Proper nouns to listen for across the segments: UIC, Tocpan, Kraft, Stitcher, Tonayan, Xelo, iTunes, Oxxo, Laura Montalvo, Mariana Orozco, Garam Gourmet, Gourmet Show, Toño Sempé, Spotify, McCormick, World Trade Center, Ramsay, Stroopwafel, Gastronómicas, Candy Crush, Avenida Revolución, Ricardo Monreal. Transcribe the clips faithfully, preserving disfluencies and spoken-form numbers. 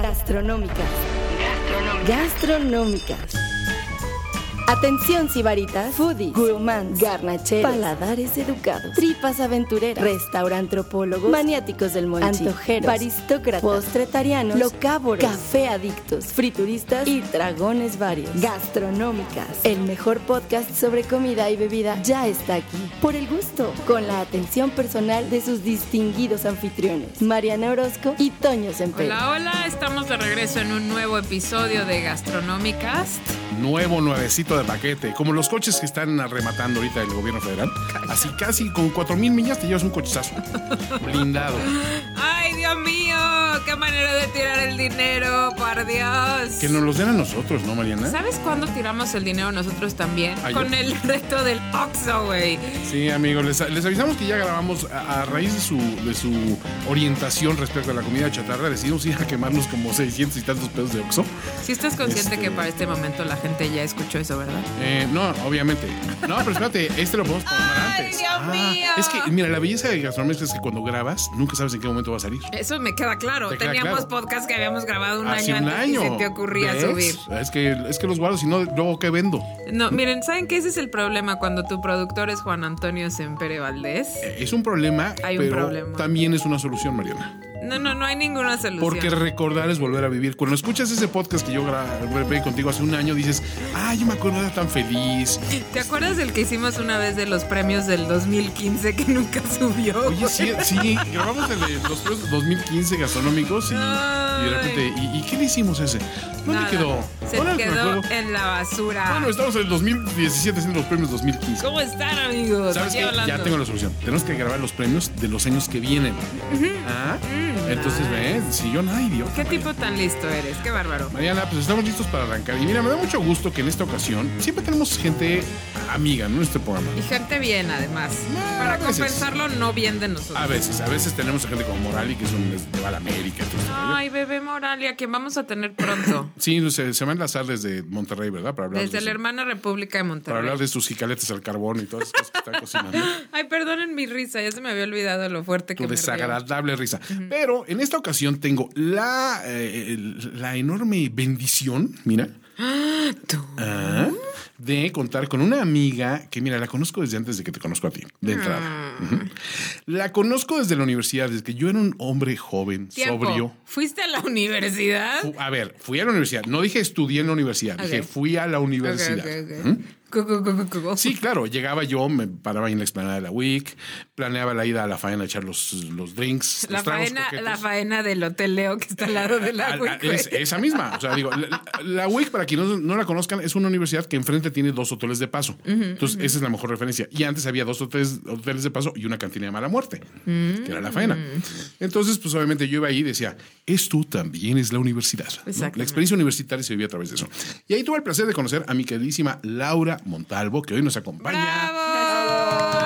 Gastronómicas. Gastronómicas. Atención sibaritas, foodies, gourmands, garnacheros, paladares educados, tripas aventureras, restaurantropólogos, maniáticos del monchi, antojeros, aristócratas, postretarianos, locávoros, café adictos, frituristas y dragones varios. Gastronómicas, el mejor podcast sobre comida y bebida ya está aquí, por el gusto, con la atención personal de sus distinguidos anfitriones, Mariana Orozco y Toño Sempé. Hola, hola, estamos de regreso en un nuevo episodio de Gastronómicas. Nuevo, nuevecito de paquete, como los coches que están arrematando ahorita el gobierno federal. Así casi con cuatro mil millas te llevas un cochazo blindado. ¡Ay, Dios mío! ¡Qué manera de tirar el dinero, por Dios! Que nos los den a nosotros, ¿no, Mariana? ¿Sabes cuándo tiramos el dinero nosotros también? Ay, con yo. El reto del Oxxo, güey. Sí, amigos, les, les avisamos que ya grabamos a, a raíz de su, de su orientación respecto a la comida chatarra. Decidimos ir a quemarnos como seiscientos y tantos pesos de Oxxo. Si sí estás consciente este... que para este momento la gente ya escuchó eso, ¿verdad? Eh, no, obviamente. No, pero espérate, este lo podemos poner antes. ¡Ay, Dios ah, mío! Es que, mira, la belleza de Gastronomía es que cuando grabas, nunca sabes en qué momento va a salir. Eso me queda claro. Te Teníamos queda claro. Podcast que habíamos grabado un Hace año un antes año. Y se te ocurría ¿ves? Subir. Es que, es que los guardo, si no, luego ¿qué vendo? No, miren, ¿saben qué? Ese es el problema cuando tu productor es Juan Antonio Sempere Valdés. Eh, es un problema, Hay un pero problema. También es una solución, Mariana. No, no, no hay ninguna solución. Porque recordar es volver a vivir. Cuando escuchas ese podcast que yo grabé contigo hace un año, dices, ah, yo me acuerdo, era tan feliz. ¿Te acuerdas del que hicimos una vez de los premios del dos mil quince que nunca subió? Oye, sí, sí, grabamos el de los premios del dos mil quince gastronómicos y, y de repente, ¿y, ¿y qué le hicimos ese? ¿Dónde Nada, quedó? Se Ahora quedó en la basura. Bueno, estamos en el dos mil diecisiete haciendo los premios dos mil quince. ¿Cómo están, amigos? ¿Sabes qué? Ya tengo la solución. Tenemos que grabar los premios de los años que vienen. Uh-huh. ¿Ah? Uh-huh. Entonces, ve, si yo no idiota. ¿Qué Mariana. Tipo tan listo eres? ¡Qué bárbaro! Mariana, pues estamos listos para arrancar. Y mira, me da mucho gusto que en esta ocasión siempre tenemos gente amiga, ¿no? En este programa. Y gente bien, además. No, para compensarlo, no bien de nosotros. A veces, a veces tenemos a gente como Morali, que es un de Valamérica. Ay, bebé Morali, a quien vamos a tener pronto. Sí, se, se va a enlazar desde Monterrey, ¿verdad? Para hablar desde de la su, hermana República de Monterrey. Para hablar de sus jicaletes al carbón y todas esas cosas que están cocinando. Ay, perdonen mi risa, ya se me había olvidado lo fuerte que tu me desagradable río. Risa. Uh-huh. Pero Pero en esta ocasión tengo la, eh, la enorme bendición, mira, ¿tú? Ah, de contar con una amiga que, mira, la conozco desde antes de que te conozco a ti, de entrada. Ah. La conozco desde la universidad, desde que yo era un hombre joven, ¿Tiempo? Sobrio. ¿Fuiste a la universidad? Fu- a ver, fui a la universidad. No dije estudié en la universidad, okay. Dije fui a la universidad. Okay, okay, okay. ¿Mm? Sí, claro, llegaba yo, me paraba en la explanada de la U I C, planeaba la ida a la faena a echar los, los drinks. La, los faena, la faena del Hotel Leo que está al lado de la U I C. Es, esa misma. O sea, digo, la, la U I C, para quienes no, no la conozcan, es una universidad que enfrente tiene dos hoteles de paso. Uh-huh, Entonces, uh-huh. esa es la mejor referencia. Y antes había dos hoteles, hoteles de paso y una cantina de mala muerte, uh-huh. que era la faena. Entonces, pues obviamente yo iba ahí y decía, esto también es la universidad. ¿No? La experiencia universitaria se vivía a través de eso. Y ahí tuve el placer de conocer a mi queridísima Laura Montalvo, que hoy nos acompaña. ¡Bravo!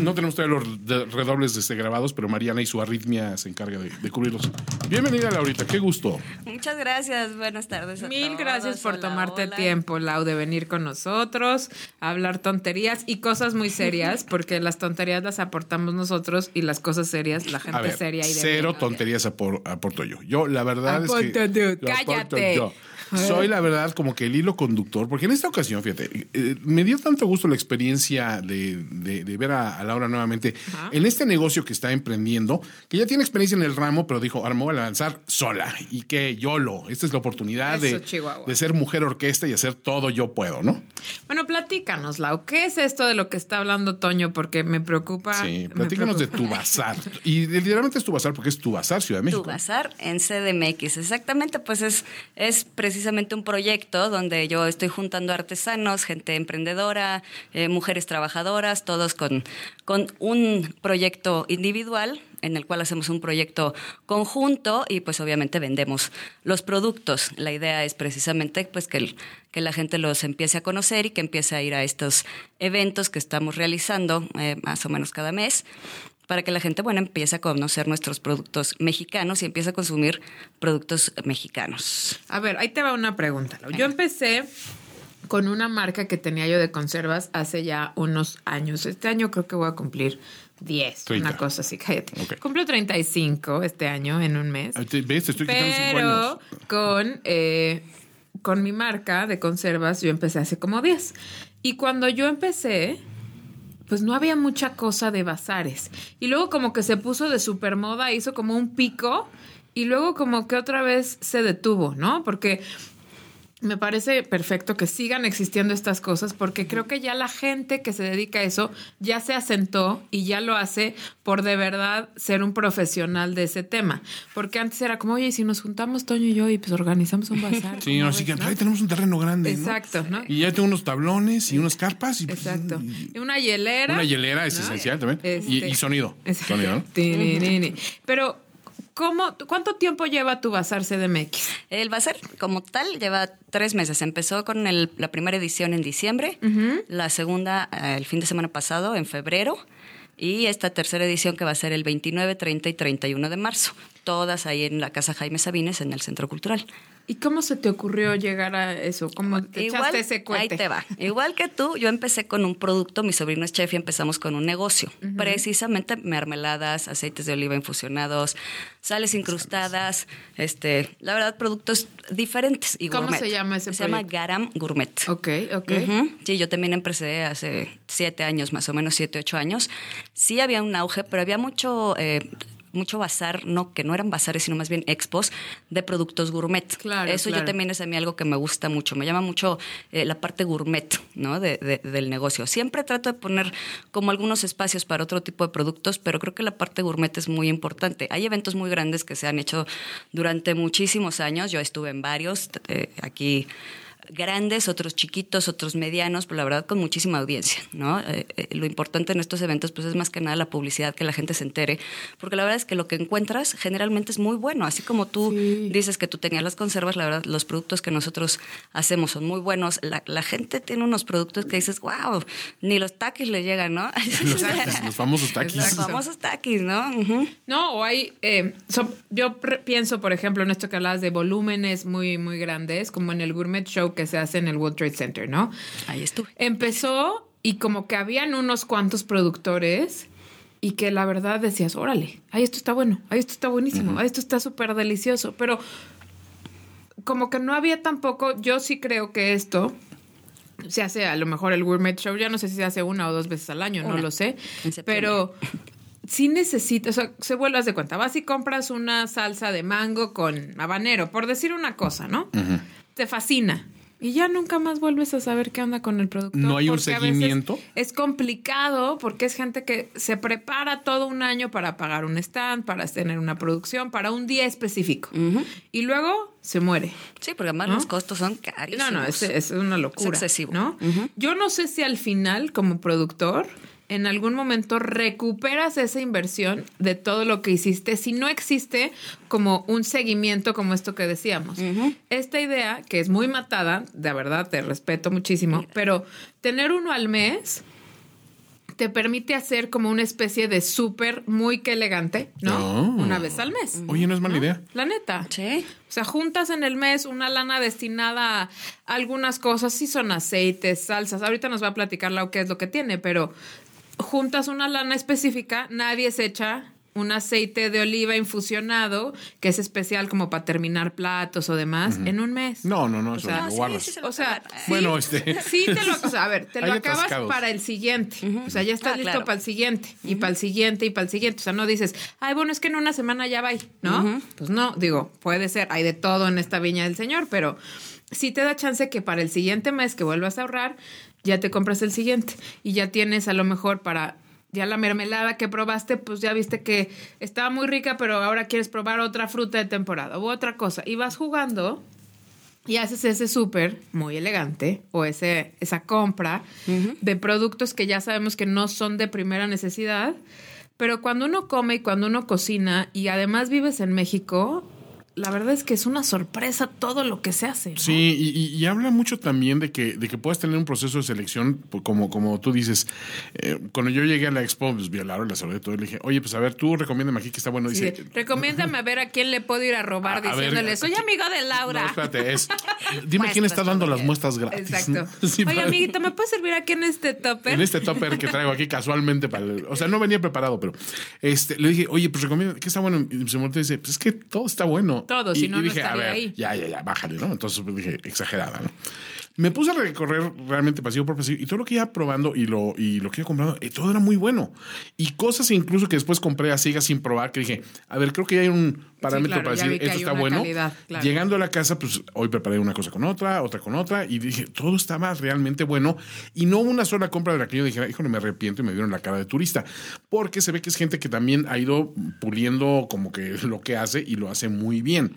No tenemos todavía los redobles de este grabados, pero Mariana y su arritmia se encarga de, de cubrirlos. Bienvenida, Laurita, qué gusto. Muchas gracias, buenas tardes a Mil todos. Gracias por hola, tomarte hola. Tiempo, Lau, de venir con nosotros, a hablar tonterías y cosas muy serias, porque las tonterías las aportamos nosotros y las cosas serias, la gente a ver, seria. Y de cero bien. Tonterías apor, aporto yo. Yo, la verdad aporto es que... Tú. ¡Cállate! Yo. Soy, la verdad, como que el hilo conductor, porque en esta ocasión, fíjate, eh, me dio tanto gusto la experiencia de, de, de ver a, a Laura nuevamente uh-huh. en este negocio que está emprendiendo, que ya tiene experiencia en el ramo, pero dijo, ahora me voy a lanzar sola y que YOLO. Esta es la oportunidad Eso, de, de ser mujer orquesta y hacer todo yo puedo, ¿no? Bueno, platícanos, Lau, ¿qué es esto de lo que está hablando Toño? Porque me preocupa. Sí, platícanos preocupa. de tu bazar. Y literalmente es tu bazar, porque es tu bazar, Ciudad de México. Tu bazar en C D M X, exactamente, pues es, es precisamente precisamente un proyecto donde yo estoy juntando artesanos, gente emprendedora, eh, mujeres trabajadoras, todos con, con un proyecto individual en el cual hacemos un proyecto conjunto y pues obviamente vendemos los productos. La idea es precisamente pues que, el, que la gente los empiece a conocer y que empiece a ir a estos eventos que estamos realizando eh, más o menos cada mes, para que la gente, bueno, empiece a conocer nuestros productos mexicanos y empiece a consumir productos mexicanos. A ver, ahí te va una pregunta. Yo empecé con una marca que tenía yo de conservas hace ya unos años. Este año creo que voy a cumplir diez, treinta. Una cosa así, cállate. Okay. Cumplo treinta y cinco este año en un mes. ¿Ves? Estoy quitando cinco años. Pero con, eh, con mi marca de conservas yo empecé hace como diez. Y cuando yo empecé, pues no había mucha cosa de bazares. Y luego como que se puso de supermoda, hizo como un pico y luego como que otra vez se detuvo, ¿no? Porque me parece perfecto que sigan existiendo estas cosas porque creo que ya la gente que se dedica a eso ya se asentó y ya lo hace por de verdad ser un profesional de ese tema. Porque antes era como, oye, ¿y si nos juntamos Toño y yo y pues organizamos un bazar? Sí, no, así ves, que ¿no? Ahí tenemos un terreno grande. Exacto, ¿no? ¿no? Y ya tengo unos tablones y unas carpas. Y pues, exacto. Y una hielera. Una hielera es ¿no? esencial también. Este... Y, y sonido. Exacto. Sonido, ¿no? Tinirine. Pero... ¿Cómo, ¿Cuánto tiempo lleva tu bazar C D M X? El bazar como tal lleva tres meses. Empezó con el, la primera edición en diciembre, uh-huh. la segunda el fin de semana pasado, en febrero, y esta tercera edición que va a ser el veintinueve, treinta y treinta y uno de marzo. Todas ahí en la Casa Jaime Sabines, en el Centro Cultural. ¿Y cómo se te ocurrió llegar a eso? ¿Cómo te Igual, echaste ese cuete? Ahí te va. Igual que tú, yo empecé con un producto, mi sobrino es chef y empezamos con un negocio. Uh-huh. Precisamente mermeladas, aceites de oliva infusionados, sales incrustadas, este, la verdad, productos diferentes y ¿Cómo gourmet. se llama ese se proyecto? Se llama Garam Gourmet. Ok, ok. Uh-huh. Sí, yo también empecé hace siete años, más o menos siete, ocho años. Sí había un auge, pero había mucho... Eh, mucho bazar, no, que no eran bazares, sino más bien expos de productos gourmet. Claro, Eso claro. yo también es a mí algo que me gusta mucho. Me llama mucho eh, la parte gourmet, ¿no? De, de, del negocio. Siempre trato de poner como algunos espacios para otro tipo de productos, pero creo que la parte gourmet es muy importante. Hay eventos muy grandes que se han hecho durante muchísimos años. Yo estuve en varios eh, aquí... grandes, otros chiquitos, otros medianos, pero la verdad con muchísima audiencia, ¿no? Eh, eh, lo importante en estos eventos pues es más que nada la publicidad, que la gente se entere, porque la verdad es que lo que encuentras generalmente es muy bueno, así como tú sí. dices que tú tenías las conservas, la verdad los productos que nosotros hacemos son muy buenos, la, la gente tiene unos productos que dices, wow, ni los taquis le llegan, ¿no? Los, taquis, los famosos taquis. Los famosos taquis, ¿no? Uh-huh. No, o hay, eh, so, yo pre- pienso, por ejemplo, en esto que hablabas de volúmenes muy, muy grandes, como en el Gourmet Show que se hace en el World Trade Center, ¿no? Ahí estuve. Empezó y como que habían unos cuantos productores y que la verdad decías, órale, ay, esto está bueno, ay, esto está buenísimo, uh-huh. ay, esto está súper delicioso, pero como que no había tampoco, yo sí creo que esto... se hace a lo mejor el Gourmet Show, ya no sé si se hace una o dos veces al año, una. no lo sé, pero... Sí necesitas, o sea, se vuelve, haz de cuenta, vas y compras una salsa de mango con habanero, por decir una cosa, ¿no? Uh-huh. Te fascina. Y ya nunca más vuelves a saber qué onda con el productor. No hay un seguimiento. Es complicado porque es gente que se prepara todo un año para pagar un stand, para tener una producción, para un día específico. Uh-huh. Y luego se muere. Sí, porque además ¿no? los costos son carísimos. No, no, es, es una locura. Es excesivo. ¿No? Uh-huh. Yo no sé si al final, como productor, en algún momento recuperas esa inversión de todo lo que hiciste si no existe como un seguimiento como esto que decíamos. Uh-huh. Esta idea, que es muy matada, de verdad te respeto muchísimo, pero tener uno al mes te permite hacer como una especie de súper muy que elegante, ¿no? Oh. Una vez al mes. Oye, no es mala ¿no? idea. La neta. Sí. O sea, juntas en el mes una lana destinada a algunas cosas, sí son aceites, salsas. Ahorita nos va a platicar Lau qué es lo que tiene, pero... juntas una lana específica, nadie se echa un aceite de oliva infusionado, que es especial como para terminar platos o demás, uh-huh. en un mes. No, no, no, eso lo guardas. Sí, sí se lo o sea, sí, bueno, este. Sí, te lo, o sea, a ver, te lo acabas atascados. Para el siguiente. Uh-huh. O sea, ya estás ah, listo claro. para el siguiente, y uh-huh. para el siguiente, y para el siguiente. O sea, no dices, ay, bueno, es que en una semana ya va, ¿no? Uh-huh. Pues no, digo, puede ser, hay de todo en esta viña del Señor, pero sí te da chance que para el siguiente mes que vuelvas a ahorrar, ya te compras el siguiente y ya tienes a lo mejor para ya la mermelada que probaste, pues ya viste que estaba muy rica, pero ahora quieres probar otra fruta de temporada u otra cosa. Y vas jugando y haces ese súper muy elegante o ese esa compra uh-huh. de productos que ya sabemos que no son de primera necesidad. Pero cuando uno come y cuando uno cocina y además vives en México... la verdad es que es una sorpresa todo lo que se hace, ¿no? Sí, y, y habla mucho también de que, de que puedas tener un proceso de selección, como, como tú dices. Eh, cuando yo llegué a la expo, pues vi a Laura, la saludé todo y le dije, oye, pues a ver, tú recomiéndame aquí que está bueno. Dice, sí, recomiéndame a ver a quién le puedo ir a robar, a, diciéndole, a ver, soy amigo de Laura. No, espérate, es, dime quién está dando las muestras gratis. Exacto. Sí, oye, para... amiguito, ¿me puedes servir aquí en este topper? En este topper que traigo aquí casualmente para el... O sea, no venía preparado, pero este, le dije, oye, pues recomiéndame, ¿qué está bueno? Y se me dice, pues es que todo está bueno. Todo, y, si no, y dije, no estaría a ver, ahí. Ya, ya, ya, bájale, ¿no? Entonces dije, exagerada, ¿no? Me puse a recorrer realmente pasillo por pasillo y todo lo que iba probando y lo, y lo que iba comprando, y todo era muy bueno. Y cosas incluso que después compré a ciegas sin probar, que dije, a ver, creo que ya hay un parámetro, sí, claro, para decir, esto está bueno. Calidad, claro. Llegando a la casa, pues hoy preparé una cosa con otra, otra con otra, y dije, todo estaba realmente bueno. Y no una sola compra de la que yo dije, híjole, me arrepiento y me vieron la cara de turista. Porque se ve que es gente que también ha ido puliendo como que lo que hace y lo hace muy bien.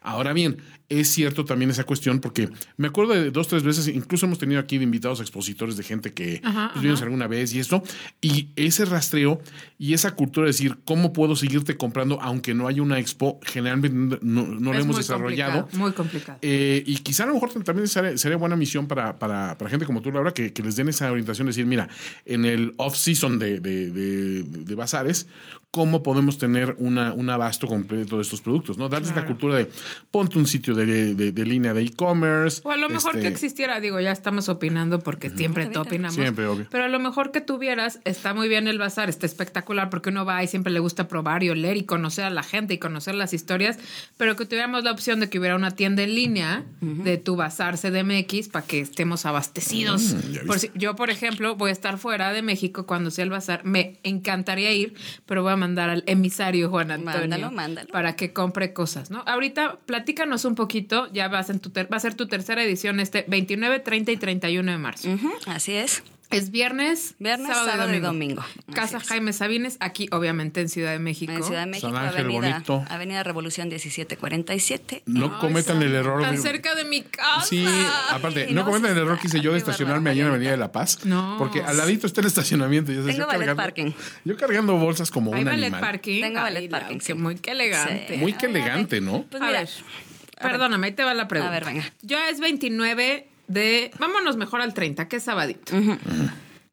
Ahora bien, es cierto también esa cuestión, porque me acuerdo de dos, tres veces, incluso hemos tenido aquí de invitados a expositores de gente que ajá, pues, vimos ajá. alguna vez y esto, y ese rastreo y esa cultura de decir, ¿cómo puedo seguirte comprando aunque no haya una expo? Generalmente no, no lo hemos muy desarrollado. Complicado, muy complicado. Eh, y quizá a lo mejor también sería, sería buena misión para, para, para gente como tú, Laura, que, que les den esa orientación de decir, mira, en el off-season de, de, de, de bazares, ¿cómo podemos tener una, un abasto completo de estos productos? ¿No? Darles claro. la cultura de ponte un sitio de, de, de línea de e-commerce. O a lo mejor este... que existiera, digo, ya estamos opinando porque uh-huh. siempre te opinamos. Siempre, obvio. Pero a lo mejor que tuvieras, está muy bien el bazar, está espectacular porque uno va y siempre le gusta probar y oler y conocer a la gente y conocer las historias, pero que tuviéramos la opción de que hubiera una tienda en línea uh-huh. de tu bazar C D M X para que estemos abastecidos. Uh, por si, yo, por ejemplo, voy a estar fuera de México cuando sea el bazar. Me encantaría ir, pero voy a mandar al emisario Juan Antonio. Mándalo, mándalo. Para que compre cosas, ¿no? Ahorita platícanos un poquito, ya vas en tu ter- va a ser tu tercera edición este veintinueve, treinta y treinta y uno de marzo. Uh-huh, así es. Es viernes, viernes sábado, sábado y domingo. domingo. Casa Jaime Sabines, aquí obviamente en Ciudad de México. En Ciudad de México, San Ángel, Avenida, bonito. Avenida Revolución diecisiete cuarenta y siete. No Ay, cometan el error. Tan cerca de mi casa. Sí, aparte, no, no cometan el error que hice yo de estacionarme allá en Avenida de La Paz. No. Porque al ladito está el estacionamiento. Ya Tengo valet parking. Yo cargando bolsas como un animal. Valet parking. Tengo valet parking. Ay, sí. Muy que elegante. Sí. Muy que elegante, ¿no? Pues mira, a ver, perdóname, ahí te va la pregunta. A ver, venga. Ya es veintinueve... de, vámonos mejor al treinta, que es sabadito. Uh-huh.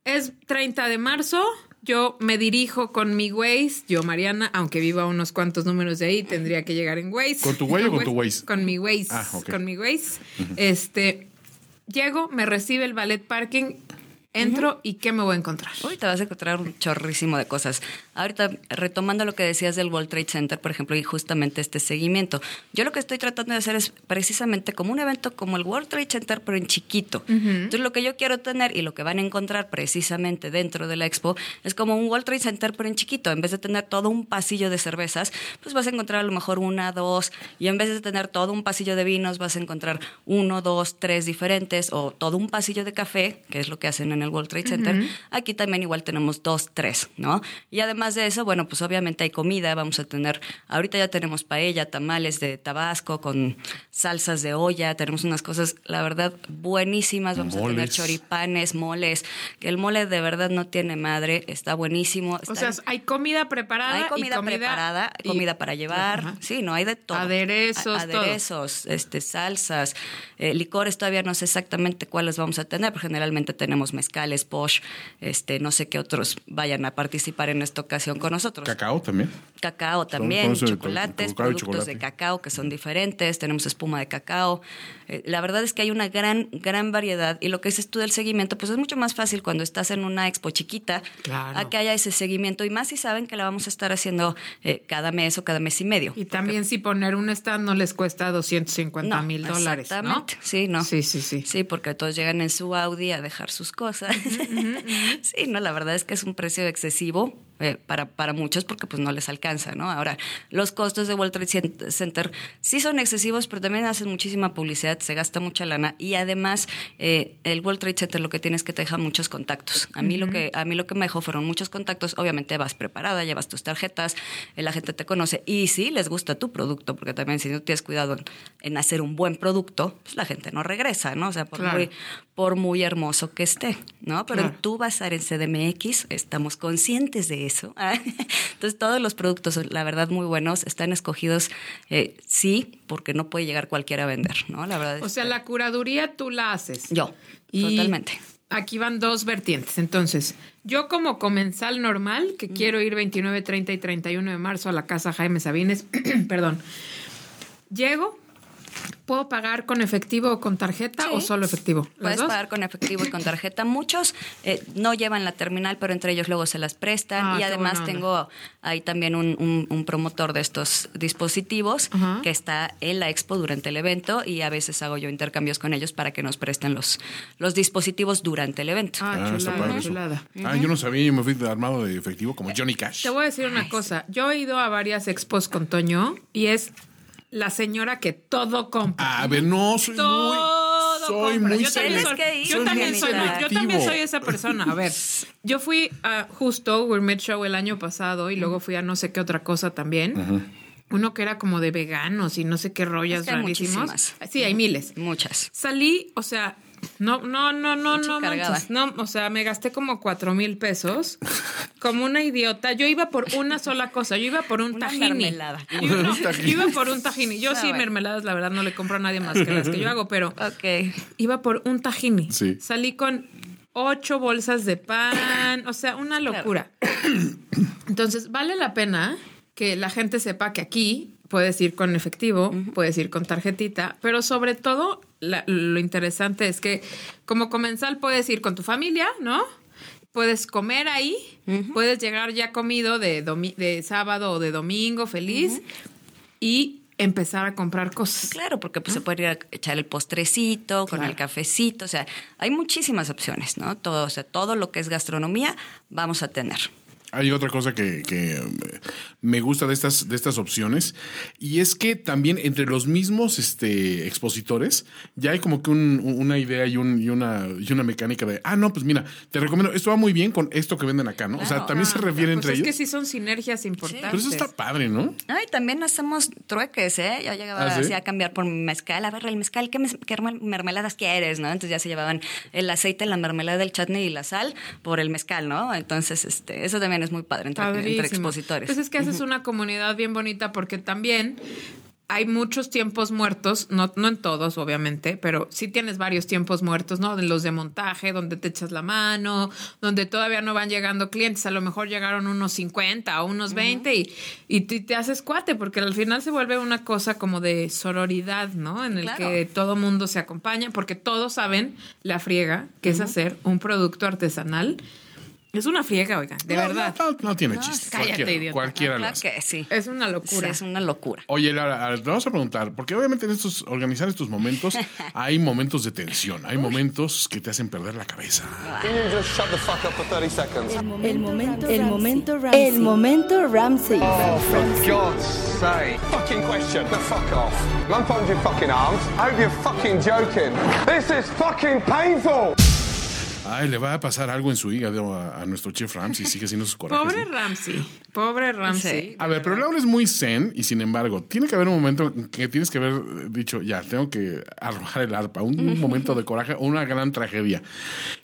Es treinta de marzo, yo me dirijo con mi Waze, yo Mariana, aunque viva unos cuantos números de ahí, tendría que llegar en Waze. ¿Con tu Waze o con tu Waze? Con mi Waze, ah, okay. con mi Waze. Uh-huh. Este, llego, me recibe el valet parking, entro uh-huh. y ¿qué me voy a encontrar? Uy, te vas a encontrar un chorrísimo de cosas. Ahorita, retomando lo que decías del World Trade Center, por ejemplo, y justamente este seguimiento. Yo lo que estoy tratando de hacer es precisamente como un evento como el World Trade Center, pero en chiquito. Uh-huh. Entonces, lo que yo quiero tener y lo que van a encontrar precisamente dentro de la expo es como un World Trade Center, pero en chiquito. En vez de tener todo un pasillo de cervezas, pues vas a encontrar a lo mejor una, dos. Y en vez de tener todo un pasillo de vinos, vas a encontrar uno, dos, tres diferentes. O todo un pasillo de café, que es lo que hacen en el World Trade Center, uh-huh. aquí también igual tenemos dos, tres, ¿no? Y además de eso, bueno, pues obviamente hay comida, vamos a tener, ahorita ya tenemos paella, tamales de Tabasco con salsas de olla, tenemos unas cosas, la verdad, buenísimas, vamos moles. a tener choripanes, moles, que el mole de verdad no tiene madre, está buenísimo. Está, o sea, hay comida preparada. Hay comida, y comida preparada, y... comida para llevar, uh-huh. sí, no, hay de todo. Aderezos, a- Aderezos, todo. este, salsas, eh, licores, todavía no sé exactamente cuáles vamos a tener, pero generalmente tenemos mezcales. Mezcales, posh, este, no sé qué otros vayan a participar en esta ocasión con nosotros. Cacao también. Cacao también, chocolates, cacao productos chocolate. de cacao que son diferentes, tenemos espuma de cacao. Eh, la verdad es que hay una gran, gran variedad y lo que dices tú del seguimiento, pues es mucho más fácil cuando estás en una expo chiquita claro. a que haya ese seguimiento y más si saben que la vamos a estar haciendo eh, cada mes o cada mes y medio. Y también porque... si poner un stand no les cuesta doscientos cincuenta mil dólares, ¿no? Exactamente, sí, ¿no? Sí, sí, sí. Sí, porque todos llegan en su Audi a dejar sus cosas. Sí, no, la verdad es que es un precio excesivo eh, para, para muchos porque pues no les alcanza, ¿no? Ahora, los costos de World Trade Center sí son excesivos, pero también hacen muchísima publicidad, se gasta mucha lana y además eh, el World Trade Center lo que tiene es que te deja muchos contactos. A mí, uh-huh. lo que, a mí lo que me dejó fueron muchos contactos. Obviamente vas preparada, llevas tus tarjetas, eh, la gente te conoce y sí les gusta tu producto porque también si no tienes cuidado en, en hacer un buen producto, pues la gente no regresa, ¿no? O sea, por, claro. muy, por muy hermoso que esté, ¿no? Pero claro. tú vas a estar en C D M X, estamos conscientes de eso. Entonces, todos los productos, la verdad, muy buenos, están escogidos, eh, sí, porque no puede llegar cualquiera a vender, ¿no? La verdad. O sea, que... la curaduría tú la haces. Yo, y... totalmente. Aquí van dos vertientes. Entonces, yo como comensal normal, que mm. quiero ir veintinueve, treinta y treinta y uno de marzo a la Casa Jaime Sabines, perdón, llego, ¿puedo pagar con efectivo o con tarjeta, sí, o solo efectivo? Puedes dos? pagar con efectivo y con tarjeta. Muchos eh, no llevan la terminal, pero entre ellos luego se las prestan. Ah, y además tengo ahí también un, un, un promotor de estos dispositivos, uh-huh, que está en la expo durante el evento, y a veces hago yo intercambios con ellos para que nos presten los, los dispositivos durante el evento. Ah, ah chulada, chulada. Uh-huh. Ah, yo no sabía, yo me fui armado de efectivo como Johnny Cash. Te voy a decir una Ay, cosa. Yo he ido a varias expos con Toño y es... la señora que todo compra. A ver, no, soy todo muy... Soy compra. muy... Yo también soy, yo, también soy, yo también soy esa persona. A ver, yo fui a justo Gourmet Show el año pasado y luego fui a no sé qué otra cosa también. Uh-huh. Uno que era como de veganos y no sé qué rollas, es que rarísimos. Sí, hay miles. Muchas. Salí, o sea... No, no, no, no, Mucho no, manches, no, o sea, me gasté como cuatro mil pesos como una idiota. Yo iba por una sola cosa, yo iba por un una tajini. Yo, no, yo iba por un tajini. Yo no, sí, bueno. mermeladas, la verdad, no le compro a nadie más que las que yo hago, pero okay. iba por un tajini. Sí. Salí con ocho bolsas de pan, o sea, una locura. Claro. Entonces, vale la pena que la gente sepa que aquí puedes ir con efectivo, uh-huh, puedes ir con tarjetita, pero sobre todo... La, lo interesante es que como comensal puedes ir con tu familia, ¿no? Puedes comer ahí, uh-huh, puedes llegar ya comido de, domi- de sábado o de domingo feliz, uh-huh, y empezar a comprar cosas. Claro, porque pues, ¿no? se puede ir a echar el postrecito, con claro. el cafecito, o sea, hay muchísimas opciones, ¿no? Todo, o sea, todo lo que es gastronomía vamos a tener. Hay otra cosa que, que me gusta de estas, de estas opciones, y es que también entre los mismos este, expositores ya hay como que un, una idea y, un, y, una, y una mecánica de, ah, no, pues mira, te recomiendo, esto va muy bien con esto que venden acá, ¿no? Claro, o sea, también ah, se refiere pues entre es ellos. Es que sí son sinergias importantes. Pero eso está padre, ¿no? Ah, y también hacemos trueques, ¿eh? Yo llegaba ¿Ah, así sí? a cambiar por mezcal, a ver, el mezcal, ¿qué, mez- qué mermeladas quieres, no? Entonces ya se llevaban el aceite, la mermelada, el chutney y la sal por el mezcal, ¿no? Entonces, este, eso también es muy padre entre, entre expositores. Pues es que haces una comunidad bien bonita porque también hay muchos tiempos muertos, no, no en todos, obviamente, pero sí tienes varios tiempos muertos, ¿no? Los de montaje, donde te echas la mano, donde todavía no van llegando clientes. A lo mejor llegaron unos cincuenta o unos veinte, uh-huh, y, y te haces cuate, porque al final se vuelve una cosa como de sororidad, ¿no? En el claro. que todo mundo se acompaña, porque todos saben la friega que uh-huh. es hacer un producto artesanal. Es una friega, oigan, de no, verdad. No, no, no tiene no, chiste. Cállate, cualquiera, idiota. Cualquiera no, lo claro sí. Es una locura. Sí, es una locura. Oye, Laura, te vamos a preguntar, porque obviamente en estos, organizar estos momentos, hay momentos de tensión, hay momentos que te hacen perder la cabeza. El momento, el momento Ramsey. El momento Ramsey. Oh, for God's sake. Fucking question, but fuck off. Unfold your fucking arms. I hope you're fucking joking. This is fucking painful. Ay, le va a pasar algo en su hígado a, a nuestro chef Ramsay. Sigue siendo sus corajes. Pobre Ramsay. Pobre Ramsay. Sí, a ver, pero Laura es muy zen y sin embargo, tiene que haber un momento que tienes que haber dicho, ya, tengo que arrojar el arpa. Un, un momento de coraje o una gran tragedia.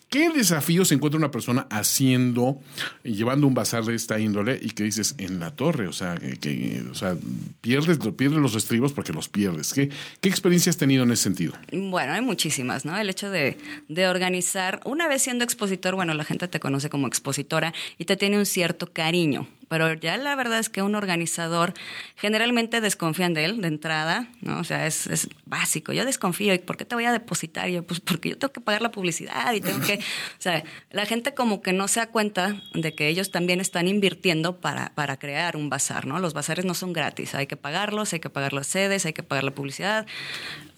¿Qué desafío se encuentra una persona haciendo y llevando un bazar de esta índole y que dices en la torre? O sea, que, que, o sea pierdes, pierdes los estribos porque los pierdes. ¿Qué, qué experiencia has tenido en ese sentido? Bueno, hay muchísimas, ¿no? El hecho de, de organizar, una vez siendo expositor, bueno, la gente te conoce como expositora y te tiene un cierto cariño. Pero ya la verdad es que un organizador generalmente desconfían de él de entrada, ¿no? O sea, es, es básico. Yo desconfío. ¿Y por qué te voy a depositar? Yo, pues porque yo tengo que pagar la publicidad y tengo que... O sea, la gente como que no se da cuenta de que ellos también están invirtiendo para, para crear un bazar, ¿no? Los bazares no son gratis. Hay que pagarlos, hay que pagar las sedes, hay que pagar la publicidad...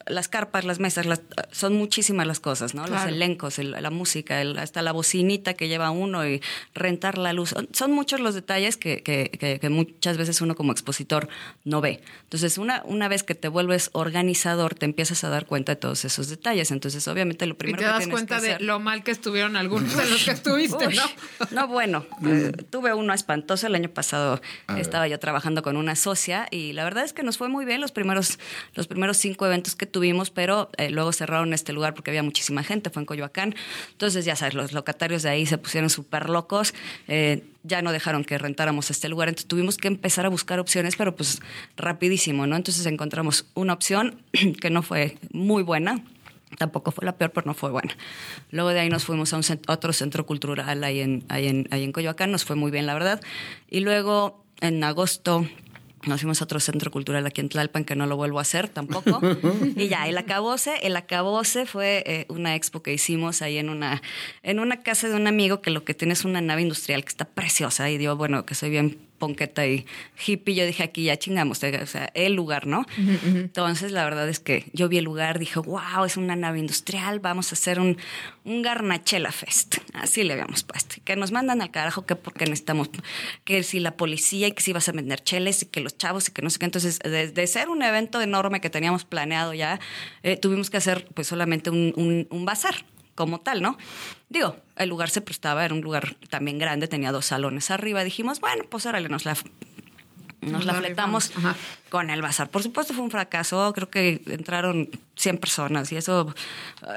Las carpas, las mesas, las, son muchísimas las cosas, ¿no? Claro. Los elencos, el, la música, el, hasta la bocinita que lleva uno y rentar la luz. Son, son muchos los detalles que, que, que, que muchas veces uno como expositor no ve. Entonces, una, una vez que te vuelves organizador, te empiezas a dar cuenta de todos esos detalles. Entonces, obviamente, lo primero que tienes que hacer... Y te das cuenta de lo mal que estuvieron algunos de los que estuviste, Uy, ¿no? No, bueno. Eh, tuve uno espantoso. El año pasado estaba yo trabajando con una socia y la verdad es que nos fue muy bien los primeros, los primeros cinco eventos que tuvimos, pero eh, luego cerraron este lugar porque había muchísima gente, fue en Coyoacán. Entonces, ya sabes, los locatarios de ahí se pusieron súper locos, eh, ya no dejaron que rentáramos este lugar, entonces tuvimos que empezar a buscar opciones, pero pues rapidísimo, ¿no? Entonces encontramos una opción que no fue muy buena, tampoco fue la peor, pero no fue buena. Luego de ahí nos fuimos a un cent- otro centro cultural ahí en, ahí, en, ahí en Coyoacán, nos fue muy bien, la verdad. Y luego en agosto nos fuimos a otro centro cultural aquí en Tlalpan, que no lo vuelvo a hacer tampoco. Y ya, el acabose, el acabose fue eh, una expo que hicimos ahí en una, en una casa de un amigo que lo que tiene es una nave industrial que está preciosa. Y digo, bueno, que soy bien ponqueta y hippie, yo dije, aquí ya chingamos, o sea, el lugar, ¿no? Uh-huh, uh-huh. Entonces, la verdad es que yo vi el lugar, dije, wow, es una nave industrial, vamos a hacer un, un garnachela fest. Así le habíamos puesto. Que nos mandan al carajo, que porque necesitamos, que si la policía, y que si vas a vender cheles, y que los chavos, y que no sé qué. Entonces, de, de ser un evento enorme que teníamos planeado ya, eh, tuvimos que hacer pues solamente un, un, un bazar como tal, ¿no? Digo, el lugar se prestaba, era un lugar también grande, tenía dos salones arriba. Dijimos, bueno, pues órale, nos la, nos la fletamos con el bazar. Por supuesto fue un fracaso, creo que entraron cien personas y eso,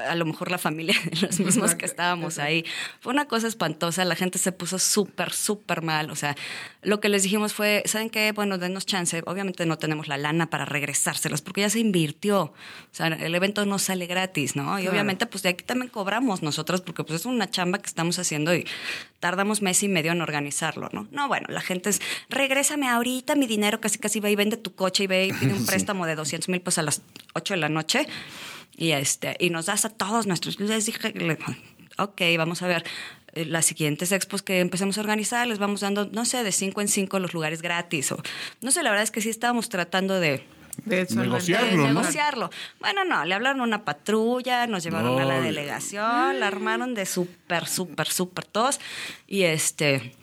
a lo mejor la familia de los mismos que estábamos ahí. Fue una cosa espantosa, la gente se puso súper, súper mal. O sea, lo que les dijimos fue, ¿saben qué? Bueno, denos chance. Obviamente no tenemos la lana para regresárselas porque ya se invirtió. O sea, el evento no sale gratis, ¿no? Y claro, obviamente pues de aquí también cobramos nosotras porque pues es una chamba que estamos haciendo y tardamos mes y medio en organizarlo, ¿no? No, bueno, la gente es, regrésame ahorita mi dinero, casi casi va y vende tu coche y ve y pide un préstamo de doscientos mil pesos a las ocho de la noche y, este, y nos das a todos nuestros. Les dije, ok, vamos a ver. Las siguientes expos que empecemos a organizar les vamos dando, no sé, de cinco en cinco los lugares gratis. O, no sé, la verdad es que sí estábamos tratando de... De hecho, negociarlo, de, ¿no? negociarlo. Bueno, no, le hablaron a una patrulla, nos llevaron no. a la delegación, la armaron de súper, súper, súper tos y este...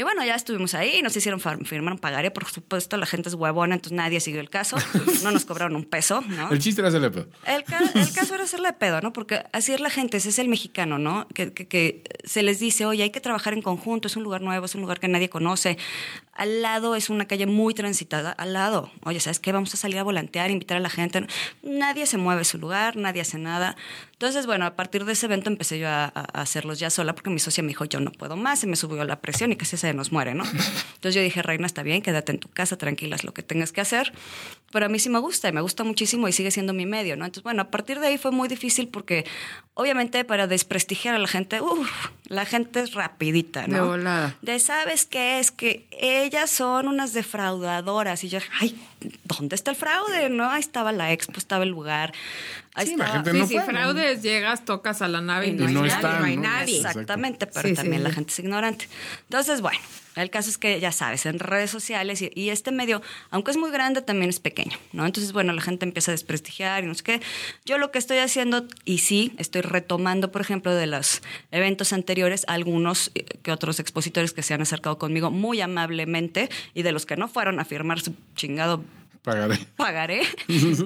Y bueno, ya estuvimos ahí, nos hicieron firmar, pagaría, por supuesto, la gente es huevona, entonces nadie siguió el caso, no nos cobraron un peso, ¿no? El chiste era hacerle pedo. El, ca- el caso era hacerle pedo, ¿no? Porque así es la gente, ese es el mexicano, ¿no? Que, que, que se les dice, oye, hay que trabajar en conjunto, es un lugar nuevo, es un lugar que nadie conoce, al lado es una calle muy transitada, al lado, oye, ¿sabes qué? Vamos a salir a volantear, invitar a la gente, nadie se mueve de su lugar, nadie hace nada. Entonces, bueno, a partir de ese evento empecé yo a, a hacerlos ya sola porque mi socia me dijo, yo no puedo más, se me subió la presión y casi se nos muere, ¿no? Entonces yo dije, reina, está bien, quédate en tu casa, tranquila, es lo que tengas que hacer. Pero a mí sí me gusta y me gusta muchísimo y sigue siendo mi medio, ¿no? Entonces, bueno, a partir de ahí fue muy difícil porque obviamente para desprestigiar a la gente, uff, la gente es rapidita, ¿no? De volada. De, ¿sabes qué? Es que ellas son unas defraudadoras. Y yo, ay, ¿dónde está el fraude? ¿No? Ahí estaba la expo, estaba el lugar. Ahí sí, la gente no sí, fue, si fraudes, ¿no? Llegas, tocas a la nave y no, y no, hay, está, nadie, no hay nadie. Exactamente, pero sí, también sí, la sí. gente es ignorante. Entonces, bueno, el caso es que, ya sabes, en redes sociales y, y este medio, aunque es muy grande, también es pequeño, ¿no? Entonces, bueno, la gente empieza a desprestigiar y no sé qué. Yo lo que estoy haciendo, y sí, estoy retomando, por ejemplo, de los eventos anteriores, algunos que otros expositores que se han acercado conmigo muy amablemente y de los que no fueron a firmar su chingado... Pagaré. Pagaré.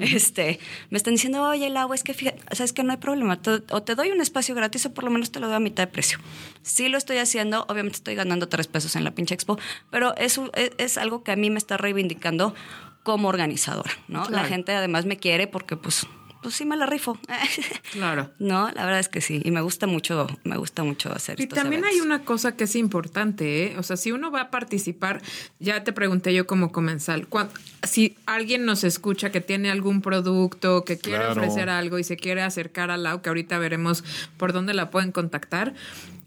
Este, me están diciendo, oye, Lau, es que fíjate, o sea, es que no hay problema. O te doy un espacio gratis o por lo menos te lo doy a mitad de precio. Sí lo estoy haciendo, obviamente estoy ganando tres pesos en la pinche expo, pero eso es, es algo que a mí me está reivindicando como organizadora, ¿no? Claro. La gente además me quiere porque pues... pues sí me la rifo. Claro. No, la verdad es que sí. Y me gusta mucho, me gusta mucho hacer esto. Y estos también eventos. Hay una cosa que es importante, ¿eh? O sea, si uno va a participar, ya te pregunté yo como comensal, si alguien nos escucha que tiene algún producto, que quiere claro. ofrecer algo y se quiere acercar a Lau, que ahorita veremos por dónde la pueden contactar,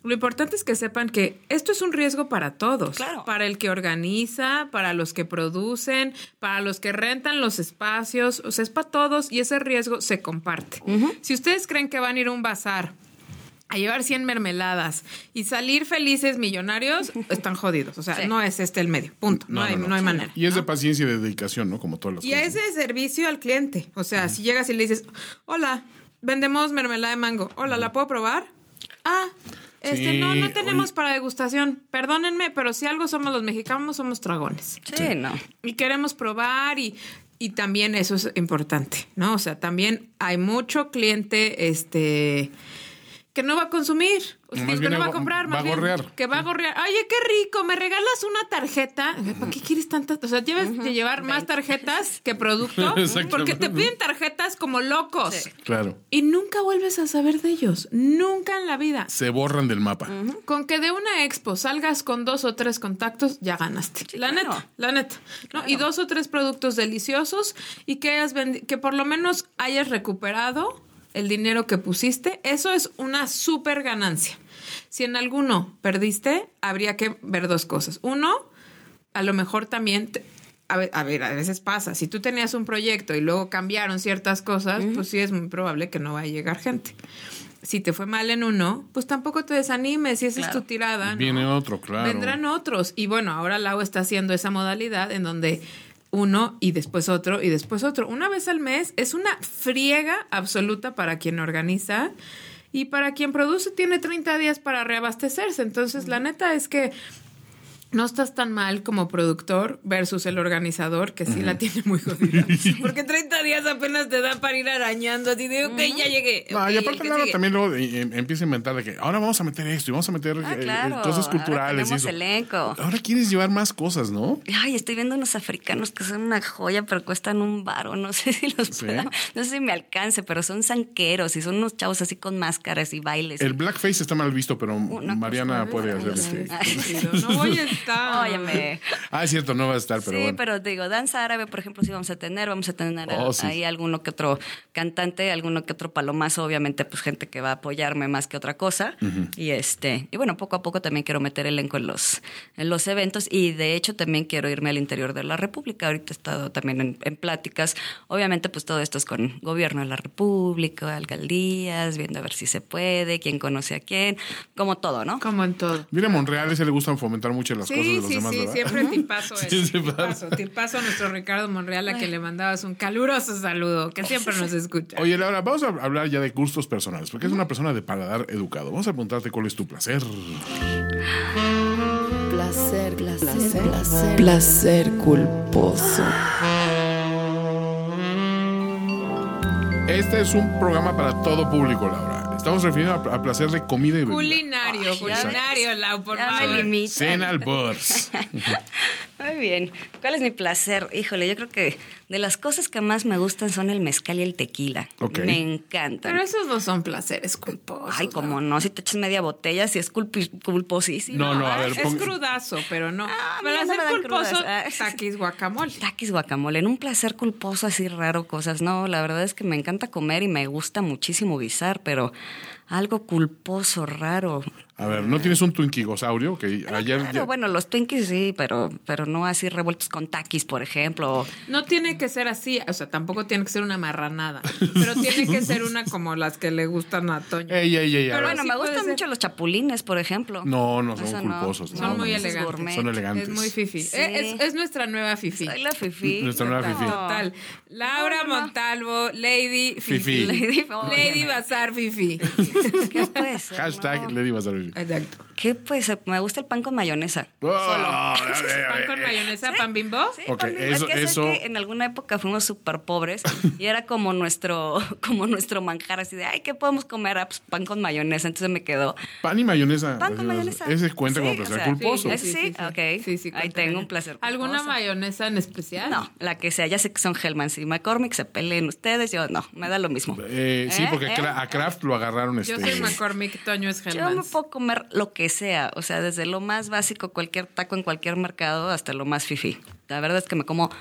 lo importante es que sepan que esto es un riesgo para todos. Claro. Para el que organiza, para los que producen, para los que rentan los espacios. O sea, es para todos y ese riesgo se comparte. Uh-huh. Si ustedes creen que van a ir a un bazar a llevar cien mermeladas y salir felices millonarios, están jodidos. O sea, sí. no es este el medio. Punto. No, no, hay, no, no. no hay manera. Y es ¿no? de paciencia y de dedicación, ¿no? Como todas las y cosas. Y es de servicio al cliente. O sea, uh-huh. si llegas y le dices, hola, vendemos mermelada de mango. Hola, ¿la puedo probar? Ah, Este, sí, no, no tenemos oye. para degustación. Perdónenme, pero si algo somos los mexicanos, somos dragones. Sí, sí. no. Y queremos probar y, y también eso es importante, ¿no? O sea, también hay mucho cliente, este... que no va a consumir, o sea, no, que no va a comprar, más va bien, a gorrear. Que va a gorrear. Oye, qué rico, ¿me regalas una tarjeta? ¿Para qué quieres tantas? O sea, lleves uh-huh. de llevar más tarjetas que producto, porque te piden tarjetas como locos. Sí. Claro. Y nunca vuelves a saber de ellos, nunca en la vida. Se borran del mapa. Uh-huh. Con que de una expo salgas con dos o tres contactos, ya ganaste. Sí, la claro. neta, la neta. Claro. ¿No? Y dos o tres productos deliciosos y que, hayas vendi- que por lo menos hayas recuperado el dinero que pusiste, eso es una súper ganancia. Si en alguno perdiste, habría que ver dos cosas. Uno, a lo mejor también, te, a, ver, a ver, a veces pasa. Si tú tenías un proyecto y luego cambiaron ciertas cosas, uh-huh. pues sí es muy probable que no vaya a llegar gente. Si te fue mal en uno, pues tampoco te desanimes. Si esa claro. es tu tirada, ¿no? Viene otro, claro. Vendrán otros. Y bueno, ahora Lau está haciendo esa modalidad en donde uno y después otro y después otro. Una vez al mes es una friega absoluta para quien organiza y para quien produce tiene treinta días para reabastecerse. Entonces, la neta es que no estás tan mal como productor versus el organizador, que sí uh-huh. la tiene muy jodida. Porque treinta días apenas te da para ir arañando. Así de, ok, uh-huh. ya llegué. No, okay, y aparte, claro, también luego de, y, empieza a inventar de que ahora vamos a meter esto y vamos a meter ah, eh, claro. cosas culturales. Ahora tenemos elenco. Ahora quieres llevar más cosas, ¿no? Ay, estoy viendo unos africanos que son una joya, pero cuestan un varo. No sé si los ¿sí? pueda, no sé si me alcance, pero son zanqueros y son unos chavos así con máscaras y bailes. El blackface está mal visto, pero uh, no, Mariana no, puede no, hacer no, no, no voy a Óyeme. Ah, es cierto, no va a estar, pero sí, bueno. pero digo, danza árabe, por ejemplo, sí vamos a tener, vamos a tener oh, sí. ahí alguno que otro cantante, alguno que otro palomazo, obviamente, pues gente que va a apoyarme más que otra cosa. Uh-huh. Y este, y bueno, poco a poco también quiero meter elenco en los, en los eventos y de hecho también quiero irme al interior de la República. Ahorita he estado también en, en pláticas. Obviamente, pues todo esto es con gobierno de la República, alcaldías, viendo a ver si se puede, quién conoce a quién, como todo, ¿no? Como en todo. Mira, a Monreal ese le gusta fomentar mucho las sí, cosas de los sí, demás, sí, ¿verdad? Siempre tipazo es, sí, tipazo, tipazo a nuestro Ricardo Monreal, a que le mandabas un caluroso saludo, que siempre nos escucha. Oye, Laura, vamos a hablar ya de gustos personales, porque es una persona de paladar educado. Vamos a preguntarte cuál es tu placer. Placer, placer, placer, placer, placer culposo. Este es un programa para todo público, Laura. Estamos refiriendo a placer de comida y bebida. Culinario, oh, culinario, Lau, por favor. Cena al bors. Muy bien. ¿Cuál es mi placer? Híjole, yo creo que de las cosas que más me gustan son el mezcal y el tequila. Okay. Me encantan. Pero esos no son placeres culposos. Ay, como no. Si te echas media botella, si es culp- culposísimo. No, no, a ver. Es pong... crudazo, pero no. Ah, placer no culposo, taquis guacamole. Taquis guacamole. En un placer culposo así raro cosas. No, la verdad es que me encanta comer y me gusta muchísimo guisar, pero algo culposo, raro. A ver, ¿no tienes un twinkiegosaurio? Que ayer claro, ya... bueno, los twinkies sí, pero, pero no así revueltos con taquis, por ejemplo. No tiene que ser así, o sea, tampoco tiene que ser una marranada, pero tiene que ser una como las que le gustan a Toño. Ey, ey, ey, pero bueno, sí me gustan ser... mucho los chapulines, por ejemplo. No, no son o sea, culposos. No. Son no, muy no, elegantes. Gourmet. Son elegantes. Es muy fifi. Sí. Eh, es, es nuestra nueva fifi. Soy la fifi. Nuestra nueva fifi. Total. Laura no, no. Montalvo, Lady Fifi. Lady, oh, Lady Bazar Fifi. ¿Qué puede ser? Hashtag no. Lady Bazar Fifi. Exacto. ¿Qué pues? Me gusta el pan con mayonesa. Oh, Solo. ¿Pan con mayonesa? ¿Sí? ¿Pan bimbo? Sí, okay, pan bimbo. Eso, es que, eso... que en alguna época fuimos súper pobres y era como nuestro, como nuestro manjar así de, ay, ¿qué podemos comer? Ah, pues, pan con mayonesa. Entonces me quedó. ¿Pan y mayonesa? Pan con mayonesa. Ese cuenta sí, como placer o sea, culposo. Sí, sí, sí, sí, okay. sí, sí ahí tengo un placer culposo. ¿Alguna mayonesa en especial? No, la que sea. Ya sé que son Hellmann's y McCormick, se peleen ustedes. Yo no, me da lo mismo. Eh, ¿Eh? Sí, porque ¿Eh? a Kraft lo agarraron. Este. Yo soy McCormick, Toño es Hellmann's. Comer lo que sea, o sea, desde lo más básico, cualquier taco en cualquier mercado, hasta lo más fifí. La verdad es que me como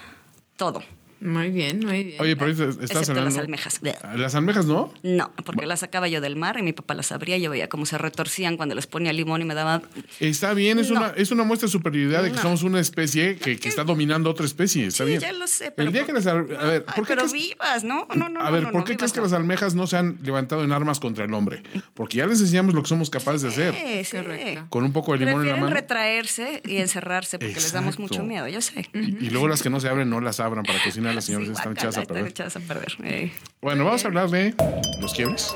todo. Muy bien, muy bien. Oye, pero estás excepto hablando... las almejas. ¿Las almejas no? No, porque Va. las sacaba yo del mar y mi papá las abría y yo veía cómo se retorcían cuando les ponía limón y me daban... Está bien, es, no. una, es una muestra de superioridad no. de que somos una especie que, que está dominando otra especie, está sí, bien. Sí, ya lo sé, pero... El día que las... A ver, ¿por qué pero crees... vivas, ¿no? No, no, A ver, no, no, ¿por qué no, crees no. que las almejas no se han levantado en armas contra el hombre? Porque ya les enseñamos lo que somos capaces sí, de hacer. Sí, correcto. Con un poco de limón prefieren en la mano. Retraerse y encerrarse porque les damos mucho miedo, yo sé. Y, y luego las que no se abren, no las abran para cocinar. Las señoras sí, están echadas a perder. Echadas a perder. Eh. Bueno, vamos a hablar de los quiebres.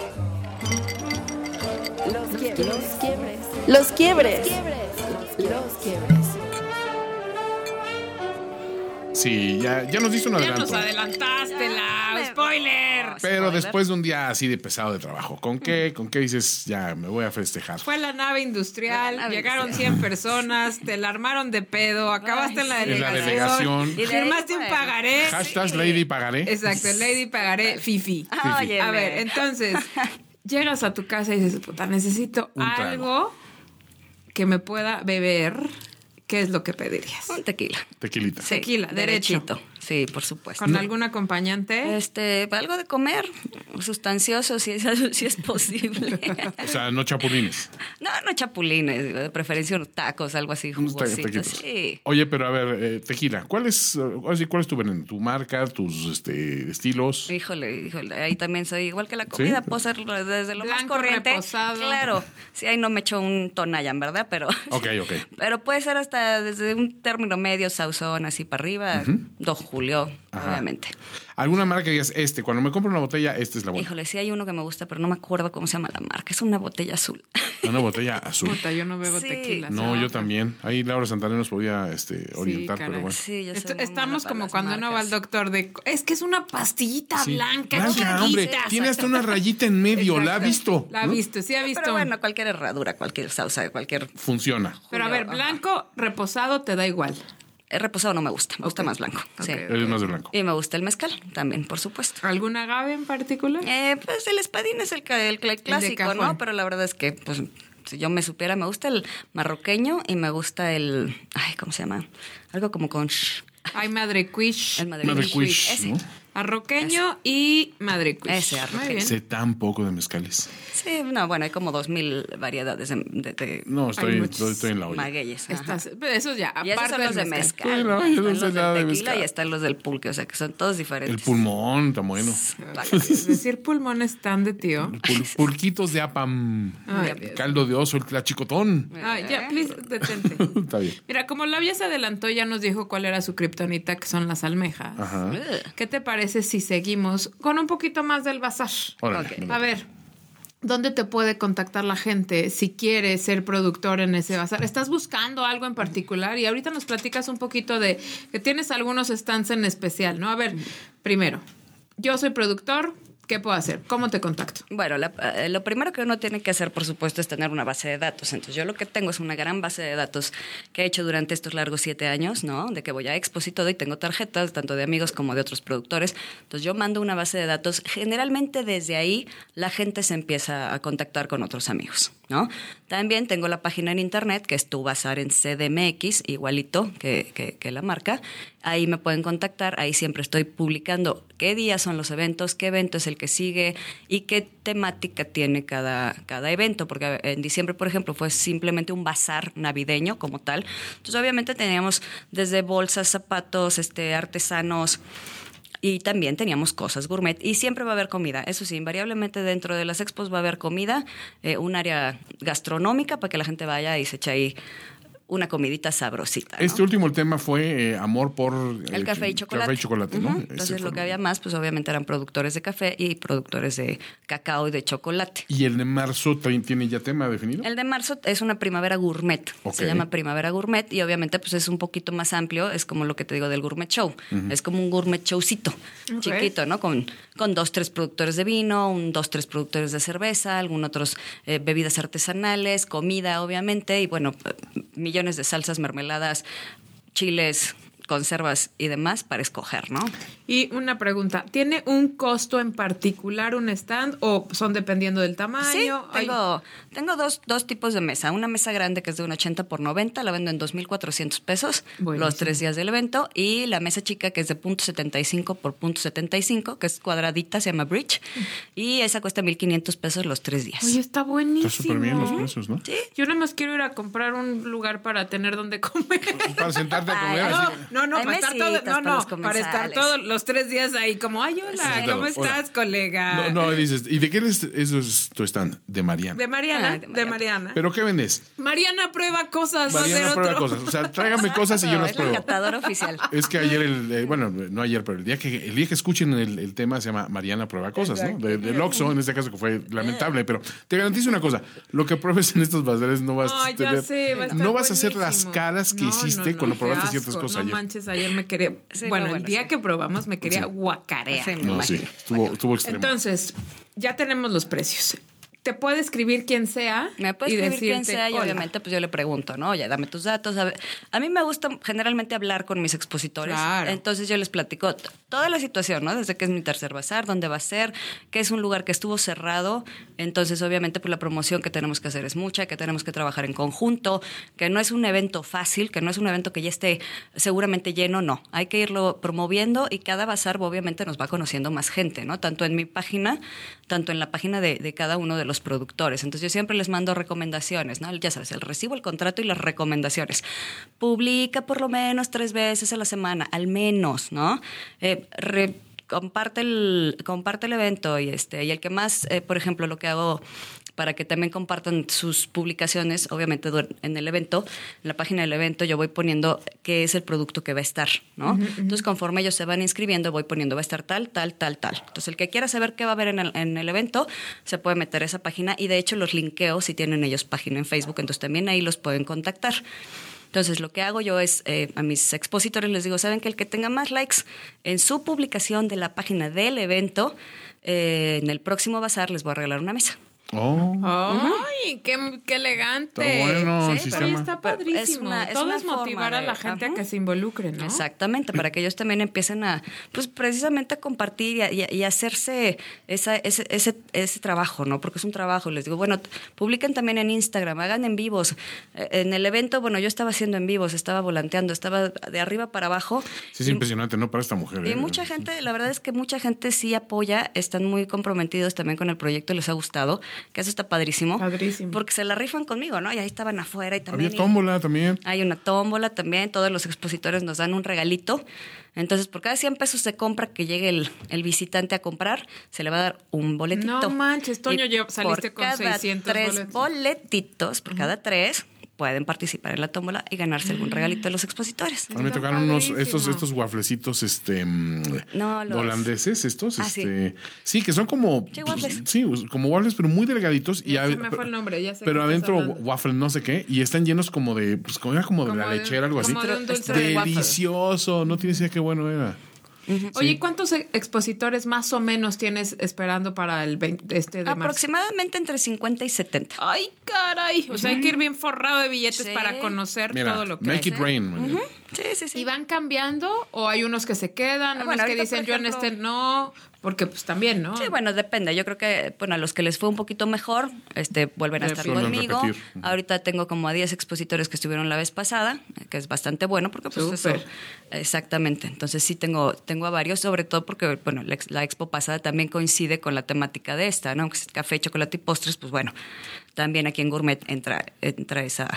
Los quiebres. Los quiebres. Los quiebres. Los quiebres. Los quiebres. Sí, ya, ya nos diste un adelanto. Ya nos adelantaste la spoiler. No, pero spoiler. Después de un día así de pesado de trabajo, ¿con qué, con qué dices ya me voy a festejar? Fue la nave industrial, la nave llegaron industrial. cien personas, te la armaron de pedo, acabaste Ay, en la delegación, firmaste un pagaré. Hashtag sí. Lady Pagaré. Exacto, Lady Pagaré Fifi. Ah, Fifi. A ver, entonces llegas a tu casa y dices, puta, necesito un algo que me pueda beber. ¿Qué es lo que pedirías? Un tequila. Tequilita. Sí, tequila, derechito. derechito. Sí, por supuesto. ¿Con no. algún acompañante? Este, algo de comer, sustancioso, si es, si es posible. O sea, no chapulines. No, no chapulines, de preferencia unos tacos, algo así, jugositos. Sí. Oye, pero a ver, eh, tequila, ¿cuál es, cuál es tu veneno? ¿Tu marca, tus este, estilos? Híjole, híjole, ahí también soy igual que la comida, ¿sí? Puedo ser desde lo blanco, más corriente. Reposado. Claro, sí, ahí no me echo un Tonayan, ¿verdad? Pero, ok, ok. Pero puede ser hasta desde un término medio, sauzón, así para arriba, uh-huh. dos Julio, ajá, obviamente. ¿Alguna marca que digas, este, cuando me compro una botella, esta es la buena? Híjole, sí hay uno que me gusta, pero no me acuerdo cómo se llama la marca. Es una botella azul. Una botella azul. Puta, yo no bebo sí. tequila. No, ¿sabes? Yo también. Ahí Laura Santana nos podía este, orientar, sí, pero bueno. Sí, yo Est- estamos como cuando marcas. Uno va al doctor de, es que es una pastillita sí. blanca. Blanca, hombre. Tiene hasta una rayita en medio. Exacto. La ha visto. La ha ¿no? visto, sí ha visto. Pero bueno, cualquier herradura, cualquier salsa, cualquier... Funciona. Julio, pero a ver, blanco, ajá. reposado, te da igual. El reposado no me gusta, me gusta okay. más blanco. Okay, sí. okay. Es más de blanco. Y me gusta el mezcal también, por supuesto. ¿Algún agave en particular? Eh, pues el espadín es el, el, el clásico, el ¿no? Pero la verdad es que, pues, si yo me supiera, me gusta el marroqueño y me gusta el... Ay, ¿cómo se llama? Algo como con... Ay, madrequiche. El madrequiche, madre ¿no? Arroqueño y madrequiche. Ese arroqueño. Sé tan poco de mezcales. Sí, no, bueno, hay como dos mil variedades de... de, de no, estoy, estoy, estoy en la olla. Magueyes. Estás, eso ya, aparte y esos son los de mezcal. mezcal. Bueno, yo no sé nada de mezcal. Y están los del pulque, o sea, que son todos diferentes. El pulmón, está bueno. Es decir, pulmón es tan de tío. Pul, pulquitos de apam. Ay, el caldo de oso, el tlachicotón. Ay, ya, please, detente. Está bien. Mira, como Labia se adelantó, ya nos dijo cuál era su kriptonita, que son las almejas. Ajá. ¿Qué te parece si seguimos con un poquito más del bazar? Okay. A ver, ¿dónde te puede contactar la gente si quiere ser productor en ese bazar? ¿Estás buscando algo en particular? Y ahorita nos platicas un poquito de que tienes algunos stands en especial, ¿no? A ver, primero, yo soy productor, ¿qué puedo hacer? ¿Cómo te contacto? Bueno, la, lo primero que uno tiene que hacer, por supuesto, es tener una base de datos. Entonces, yo lo que tengo es una gran base de datos que he hecho durante estos largos siete años, ¿no? De que voy a expos y todo, y tengo tarjetas, tanto de amigos como de otros productores. Entonces, yo mando una base de datos. Generalmente, desde ahí, la gente se empieza a contactar con otros amigos, ¿no? También tengo la página en internet, que es Tu Bazar en C D M X, igualito que, que, que la marca. Ahí me pueden contactar. Ahí siempre estoy publicando qué días son los eventos, qué evento es el que sigue y qué temática tiene cada, cada evento, porque en diciembre, por ejemplo, fue simplemente un bazar navideño como tal. Entonces, obviamente teníamos desde bolsas, zapatos, este, artesanos, y también teníamos cosas gourmet, y siempre va a haber comida. Eso sí, invariablemente dentro de las expos va a haber comida, eh, un área gastronómica para que la gente vaya y se eche ahí una comidita sabrosita, ¿no? Este último el tema fue eh, amor por... Eh, el café y chocolate. Café y chocolate, uh-huh. ¿no? Entonces este lo que había más, pues obviamente eran productores de café y productores de cacao y de chocolate. ¿Y el de marzo también tiene ya tema definido? El de marzo es una primavera gourmet. Okay. Se llama primavera gourmet y obviamente pues es un poquito más amplio. Es como lo que te digo del gourmet show. Uh-huh. Es como un gourmet showcito, okay, chiquito, ¿no? Con, con dos, tres productores de vino, un, dos, tres productores de cerveza, algún otros eh, bebidas artesanales, comida, obviamente, y bueno, millones de salsas, mermeladas, chiles, conservas y demás para escoger, ¿no? Y una pregunta, ¿tiene un costo en particular un stand o son dependiendo del tamaño? Sí, tengo, tengo dos, dos tipos de mesa. Una mesa grande que es de un ochenta por noventa, la vendo en dos mil cuatrocientos pesos bueno, los sí. tres días del evento. Y la mesa chica que es de punto setenta y cinco por punto setenta y cinco, que es cuadradita, se llama bridge. Y esa cuesta mil quinientos pesos los tres días. Oye, está buenísimo. Está súper bien los precios, ¿no? Sí. Yo nada más quiero ir a comprar un lugar para tener donde comer. Para sentarte a comer. Ay, no, así. No, no, para estar, todo, no, no para estar todos los tres días ahí como, ay, hola, sí, ¿cómo hola. estás, colega? No, no, dices, ¿y de qué eres? Eso es tu stand, de Mariana. De Mariana, ah, de, Mariana. de Mariana. ¿Pero qué vendes? Mariana prueba cosas. Mariana prueba otro. cosas. O sea, tráigame cosas y yo las pruebo. Es el catador oficial. Es que ayer, el, eh, bueno, no ayer, pero el día que el día que escuchen el, el tema se llama Mariana prueba cosas, exacto, ¿no? De, del Oxxo, en este caso que fue lamentable, pero te garantizo una cosa, lo que pruebes en estos bazares no vas, oh, tener, sé, va a estar no vas a hacer las caras que no, hiciste no, no, cuando probaste ciertas cosas no, ayer. manches, ayer me quería... Sí, bueno, no, bueno, el día sí. que probamos me quería sí. guacarear. Sí, no, sí. Estuvo, estuvo extremo. Entonces, ya tenemos los precios. Te puede escribir quien sea. Me puede escribir decirte, quien sea y hola. Obviamente pues yo le pregunto, ¿no? Oye, dame tus datos. A, ver. A mí me gusta generalmente hablar con mis expositores. Claro. Entonces yo les platico t- toda la situación, ¿no? Desde que es mi tercer bazar, dónde va a ser, que es un lugar que estuvo cerrado. Entonces obviamente pues la promoción que tenemos que hacer es mucha, que tenemos que trabajar en conjunto, que no es un evento fácil, que no es un evento que ya esté seguramente lleno, no. Hay que irlo promoviendo y cada bazar obviamente nos va conociendo más gente, ¿no? Tanto en mi página, tanto en la página de, de cada uno de los productores. Entonces yo siempre les mando recomendaciones, ¿no? Ya sabes, el recibo, el contrato y las recomendaciones. Publica por lo menos tres veces a la semana, al menos, ¿no? Eh, re, comparte, el, comparte el evento y, este, y el que más, eh, por ejemplo, lo que hago para que también compartan sus publicaciones, obviamente en el evento, en la página del evento yo voy poniendo qué es el producto que va a estar, ¿no? Uh-huh, uh-huh. Entonces, conforme ellos se van inscribiendo, voy poniendo, va a estar tal, tal, tal, tal. Entonces, el que quiera saber qué va a haber en el, en el evento, se puede meter a esa página y, de hecho, los linkeo si tienen ellos página en Facebook, entonces también ahí los pueden contactar. Entonces, lo que hago yo es, eh, a mis expositores les digo, ¿saben que el que tenga más likes en su publicación de la página del evento, eh, en el próximo bazar les voy a regalar una mesa? Oh. ¡Ay, qué, qué elegante! Está bueno, sí, pero está padrísimo. Es una, es Todo es motivar de, a la gente ajá. a que se involucre, ¿no? Exactamente, para que ellos también empiecen a, pues precisamente a compartir y, a, y, a, y hacerse esa, ese, ese, ese trabajo, ¿no? Porque es un trabajo. Les digo, bueno, publiquen también en Instagram, hagan en vivos. En el evento, bueno, yo estaba haciendo en vivos, estaba volanteando, estaba de arriba para abajo. Sí, es y, impresionante, ¿no? Para esta mujer. Y eh, mucha eh. gente, la verdad es que mucha gente sí apoya, están muy comprometidos también con el proyecto, les ha gustado. Que eso está padrísimo. Padrísimo. Porque se la rifan conmigo, ¿no? Y ahí estaban afuera y también. Hay una tómbola también. Hay una tómbola también. Todos los expositores nos dan un regalito. Entonces, por cada cien pesos de compra que llegue el, el visitante a comprar, se le va a dar un boletito. No manches, Toño, yo saliste con seiscientos tres boletos. boletitos, por uh-huh. cada tres, pueden participar en la tómbola y ganarse algún regalito de los expositores. A mí me tocaron unos, estos, estos waflecitos este, no, los... holandeses, estos. Ah, este, sí. sí, que son como... Sí, waffles. Sí, como waffles, pero muy delgaditos. Ya y se a, me fue el nombre, ya sé. Pero adentro waffle no sé qué, y están llenos como de, pues, como, era como, como de la de, lechera, algo como así. De un dulce delicioso, de no tienes idea qué bueno era. Uh-huh. Oye, sí. ¿Cuántos expositores más o menos tienes esperando para el veinte este de aproximadamente marzo? Entre cincuenta y setenta. ¡Ay, caray! O uh-huh. sea, hay que ir bien forrado de billetes sí. para conocer Mira, todo lo que make hay. It rain. Uh-huh. Sí, sí, sí. ¿Y van cambiando o hay unos que se quedan, ah, unos bueno, que dicen ejemplo, yo en este no... Porque pues también, ¿no? Sí, bueno, depende. Yo creo que, bueno, a los que les fue un poquito mejor, este, vuelven a estar conmigo. Repetir. Ahorita tengo como a diez expositores que estuvieron la vez pasada, que es bastante bueno, porque pues Super. eso. Exactamente. Entonces sí tengo, tengo a varios, sobre todo porque, bueno, la, la expo pasada también coincide con la temática de esta, ¿no? Que es café, chocolate y postres, pues bueno, también aquí en Gourmet entra, entra esa...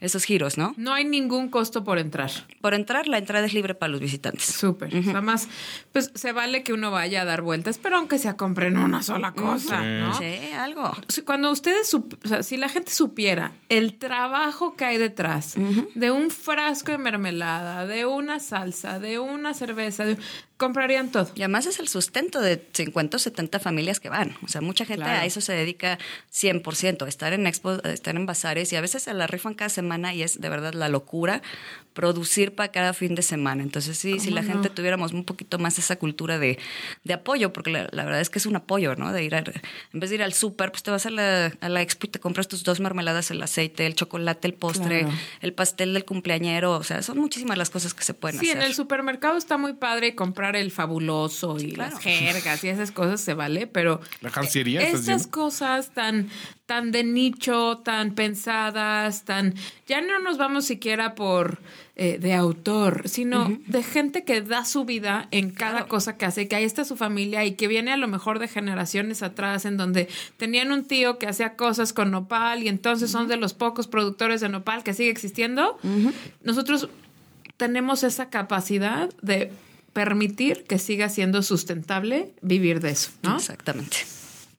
esos giros, ¿no? No hay ningún costo por entrar. Por entrar, la entrada es libre para los visitantes. Súper. Uh-huh. O sea, más, pues se vale que uno vaya a dar vueltas, pero aunque sea compren una sola cosa, sí. ¿no? Sí, algo. Cuando ustedes, sup- o sea, si la gente supiera el trabajo que hay detrás uh-huh. de un frasco de mermelada, de una salsa, de una cerveza, de... comprarían todo. Y además es el sustento de cincuenta o setenta familias que van. O sea, mucha gente claro. a eso se dedica cien por ciento, a estar en expos, a estar en bazares, y a veces se la rifan cada semana y es de verdad la locura producir para cada fin de semana. Entonces, sí, si la no? gente tuviéramos un poquito más esa cultura de, de apoyo, porque la, la verdad es que es un apoyo, ¿no? De ir a, en vez de ir al súper, pues te vas a la, a la expo y te compras tus dos mermeladas, el aceite, el chocolate, el postre, claro. el pastel del cumpleañero. O sea, son muchísimas las cosas que se pueden sí, hacer. Sí, en el supermercado está muy padre comprar el fabuloso y sí, claro. las jergas y esas cosas se vale, pero la jarcería, estas cosas tan tan de nicho, tan pensadas, tan ya no nos vamos siquiera por eh, de autor, sino uh-huh. de gente que da su vida en cada claro. cosa que hace, que ahí está su familia y que viene a lo mejor de generaciones atrás en donde tenían un tío que hacía cosas con nopal y entonces uh-huh. son de los pocos productores de nopal que sigue existiendo. Uh-huh. Nosotros tenemos esa capacidad de permitir que siga siendo sustentable vivir de eso, ¿no? Exactamente.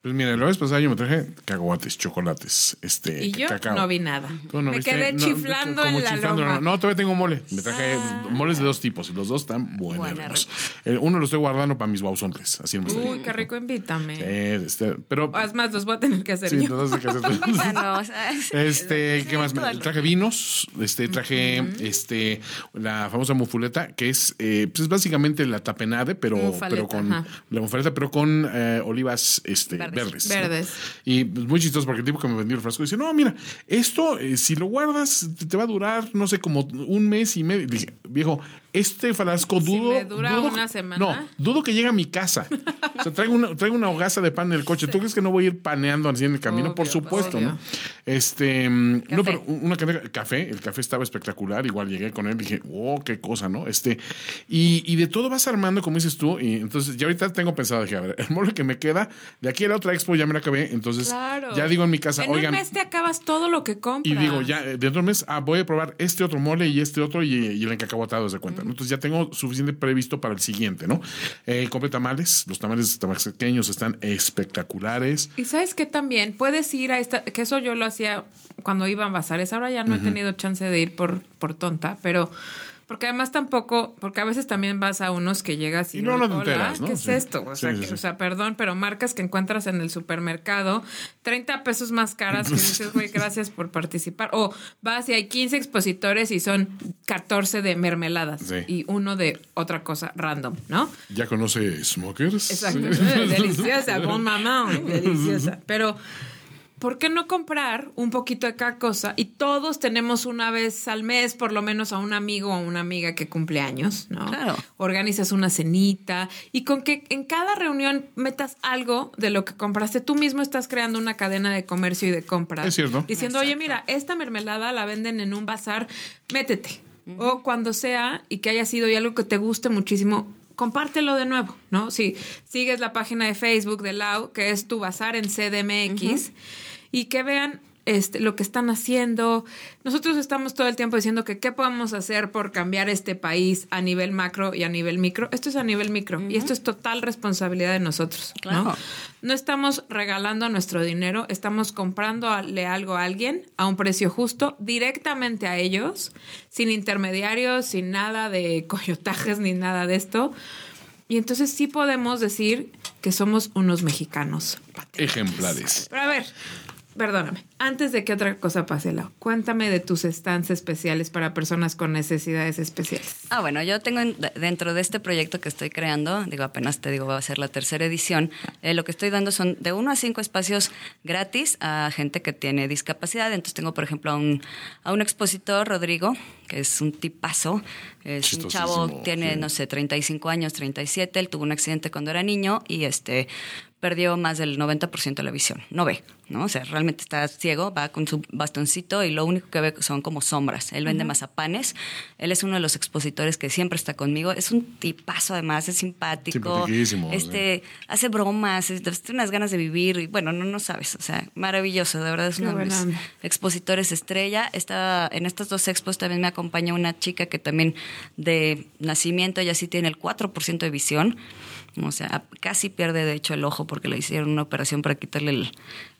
Pues mira, la vez pasada yo me traje cacahuates, chocolates, este, y yo cacao. No vi nada. No me viste? quedé chiflando no, en la chiflando, loma. No, no, todavía tengo mole. Me traje ah. moles de dos tipos y los dos están buenos. Eh, uno lo estoy guardando para mis bausontles. Así no me Uy, qué rico, invítame. Eh, este, pero es más, los voy a tener que hacer sí, yo. Sí, que hacer. Este, ¿qué más? Traje vinos, este, traje mm-hmm. este, la famosa mufuleta, que es eh, pues básicamente la tapenade, pero, pero con ajá. la mufaleta, pero con eh, olivas este, verdes. Verdes. verdes. ¿No? Y pues, muy chistoso porque el tipo que me vendió el frasco dice, no, mira, esto eh, si lo guardas te va a durar, no sé, como un mes y medio. Dije, viejo, este frasco dudo... Si me dura dudo, una semana. No, dudo que llegue a mi casa. O sea, traigo una, traigo una hogaza de pan en el coche. Sí. ¿Tú crees que no voy a ir paneando así en el camino? Obvio, por supuesto, obvio. ¿No? Este... Café. No, pero una cantidad de café. El café estaba espectacular. Igual llegué con él y dije, oh, qué cosa, ¿no? Este... Y, y de todo vas armando, como dices tú. Y entonces, ya ahorita tengo pensado, dije, a ver, el mole que me queda, de aquí a la otra expo ya me la acabé. Entonces, claro. ya digo en mi casa, en oigan... En un mes te acabas todo lo que compras. Y digo, ya, dentro de un mes, ah, voy a probar este otro mole y este otro y, y el encacahuatado de cuenta. Entonces ya tengo suficiente previsto para el siguiente, ¿no? Eh, compré tamales. Los tamales tamaxequeños están espectaculares. Y ¿sabes qué también? Puedes ir a esta... Que eso yo lo hacía cuando iba a bazares. Ahora ya no uh-huh. he tenido chance de ir por, por tonta, pero... Porque además tampoco... Porque a veces también vas a unos que llegas y... y no lo enteras, ¿no? ¿Qué sí. es esto? O, sí, sea, sí, que, sí. o sea, perdón, pero marcas que encuentras en el supermercado, treinta pesos más caras, que dices, güey, gracias por participar. O vas y hay quince expositores y son catorce de mermeladas. Sí. Y uno de otra cosa random, ¿no? ¿Ya conoce Smokers? Exacto. Deliciosa, bon mamá, deliciosa. Pero... ¿Por qué no comprar un poquito de cada cosa? Y todos tenemos una vez al mes, por lo menos, a un amigo o una amiga que cumple años, ¿no? Claro. Organizas una cenita y con que en cada reunión metas algo de lo que compraste. Tú mismo estás creando una cadena de comercio y de compra. Es cierto. Diciendo, exacto. Oye, mira, esta mermelada la venden en un bazar, métete. Uh-huh. O cuando sea y que haya sido y algo que te guste muchísimo, compártelo de nuevo, ¿no? Si sigues la página de Facebook de Lau, que es tu bazar en C D M X, uh-huh. y que vean este, lo que están haciendo. Nosotros estamos todo el tiempo diciendo que qué podemos hacer por cambiar este país a nivel macro y a nivel micro. Esto es a nivel micro uh-huh. y esto es total responsabilidad de nosotros. Claro. ¿No? No estamos regalando nuestro dinero, estamos comprándole algo a alguien a un precio justo directamente a ellos, sin intermediarios, sin nada de coyotajes ni nada de esto. Y entonces sí podemos decir que somos unos mexicanos patriotas. Ejemplares. Pero a ver... Perdóname, antes de que otra cosa pase, Lau, cuéntame de tus stands especiales para personas con necesidades especiales. Ah, bueno, yo tengo en, dentro de este proyecto que estoy creando, digo, apenas te digo, va a ser la tercera edición, eh, lo que estoy dando son de uno a cinco espacios gratis a gente que tiene discapacidad. Entonces tengo, por ejemplo, a un, a un expositor, Rodrigo, que es un tipazo, es un chavo, tiene, sí. no sé, treinta y cinco años, treinta y siete, él tuvo un accidente cuando era niño y este... perdió más del noventa por ciento de la visión. No ve, ¿no? O sea, realmente está ciego, va con su bastoncito y lo único que ve son como sombras. Él vende uh-huh. mazapanes. Él es uno de los expositores que siempre está conmigo. Es un tipazo, además, es simpático. Este, ¿sí? Hace bromas, es, tiene unas ganas de vivir. Y bueno, no, no sabes. O sea, maravilloso. De verdad, es uno de mis expositores estrella. Está, en estas dos expos también me acompaña una chica que también de nacimiento, ella sí tiene el cuatro por ciento de visión. O sea, casi pierde de hecho el ojo porque le hicieron una operación para quitarle el,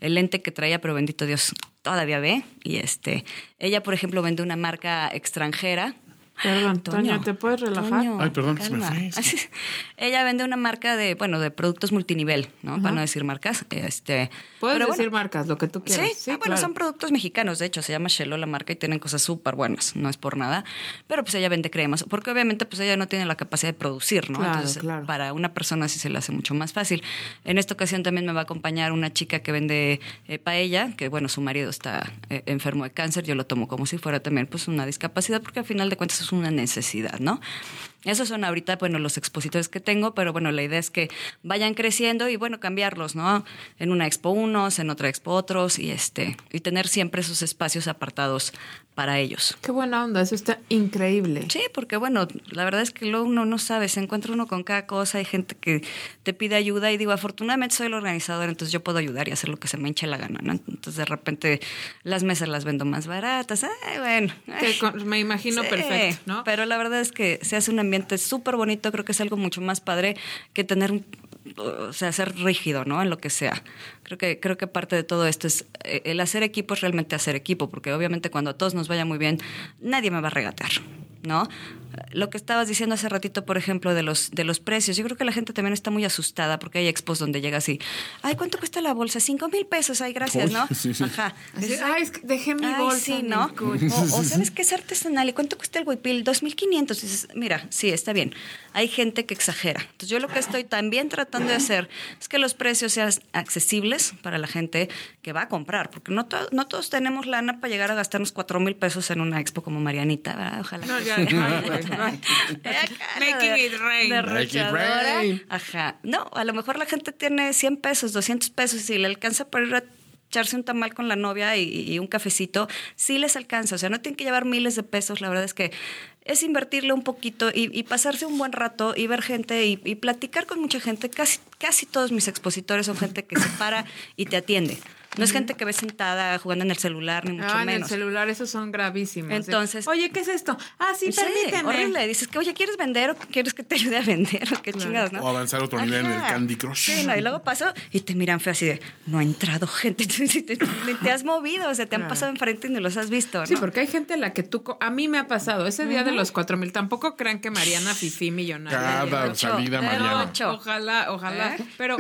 el lente que traía, pero bendito Dios, todavía ve. Y este, ella, por ejemplo, vende una marca extranjera. Perdón, Toño, ¿te puedes relajar? Toño, Ay, perdón, se me fue. Ella vende una marca de, bueno, de productos multinivel, ¿no? Uh-huh. Para no decir marcas. Este, Puedes decir bueno, marcas, lo que tú quieras. Sí, sí ah, bueno, claro. Son productos mexicanos, de hecho, se llama Xelo la marca y tienen cosas súper buenas, no es por nada. Pero pues ella vende cremas, porque obviamente pues ella no tiene la capacidad de producir, ¿no? Claro, entonces, claro. Para una persona sí se le hace mucho más fácil. En esta ocasión también me va a acompañar una chica que vende eh, paella, que bueno, su marido está eh, enfermo de cáncer, yo lo tomo como si fuera también pues una discapacidad, porque al final de cuentas es una necesidad, ¿no? Esos son ahorita, bueno, los expositores que tengo, pero bueno, la idea es que vayan creciendo y bueno, cambiarlos, ¿no? En una expo unos, en otra expo otros y este, y tener siempre esos espacios apartados para ellos. Qué buena onda, eso está increíble. Sí, porque bueno, la verdad es que luego uno no sabe, se encuentra uno con cada cosa, hay gente que te pide ayuda y digo, afortunadamente soy el organizador, entonces yo puedo ayudar y hacer lo que se me hinche la gana, ¿no? Entonces de repente las mesas las vendo más baratas, ay, bueno. Ay, que me imagino sí, perfecto, ¿no? Pero la verdad es que se hace una ambiente súper bonito, creo que es algo mucho más padre que tener o sea, ser rígido, ¿no? En lo que sea. Creo que, creo que parte de todo esto es el hacer equipo, es realmente hacer equipo, porque obviamente cuando a todos nos vaya muy bien, nadie me va a regatear, ¿no? Lo que estabas diciendo hace ratito, por ejemplo, de los, de los precios, yo creo que la gente también está muy asustada porque hay expos donde llega así, ay, ¿cuánto cuesta la bolsa? Cinco mil pesos, ay, gracias, ¿no? Sí, sí. Ajá. Así, ay, es que dejé mi ay, bolsa. Sí, ¿no? O, o ¿sabes qué es artesanal? ¿Y cuánto cuesta el huipil? Dos mil quinientos. Dices, mira, sí, está bien. Hay gente que exagera. Entonces, yo lo que estoy también tratando de hacer es que los precios sean accesibles para la gente que va a comprar, porque no, to- no todos tenemos lana para llegar a gastarnos cuatro mil pesos en una expo como Marianita, ¿verdad? Ojalá. No, ya, no. Making it rain. Ajá. No, a lo mejor la gente tiene cien pesos, doscientos pesos y le alcanza para ir a echarse un tamal con la novia y, y un cafecito. Sí les alcanza. O sea, no tienen que llevar miles de pesos. La verdad es que es invertirle un poquito y, y pasarse un buen rato y ver gente y, y platicar con mucha gente. Casi, casi todos mis expositores son gente que se para y te atiende. No es gente que ve sentada jugando en el celular, ni mucho ah, menos. Ah, en el celular, esos son gravísimos. Entonces... Oye, ¿qué es esto? Ah, sí, sí, permíteme. Horrible. Dices que, oye, ¿quieres vender o quieres que te ayude a vender? O qué claro. chingados, ¿no? O avanzar otro Ajá. nivel en el Candy Crush. Sí, no, y luego pasó y te miran feo así de, no ha entrado gente, ni te, te has movido, o sea, te han claro. pasado enfrente y no los has visto, ¿no? Sí, porque hay gente a la que tú... Co- a mí me ha pasado, ese día uh-huh. de los cuatro mil, tampoco crean que Mariana fifí millonaria. Cada salida Mariana. Ocho. Ojalá, ojalá. ¿Eh? Pero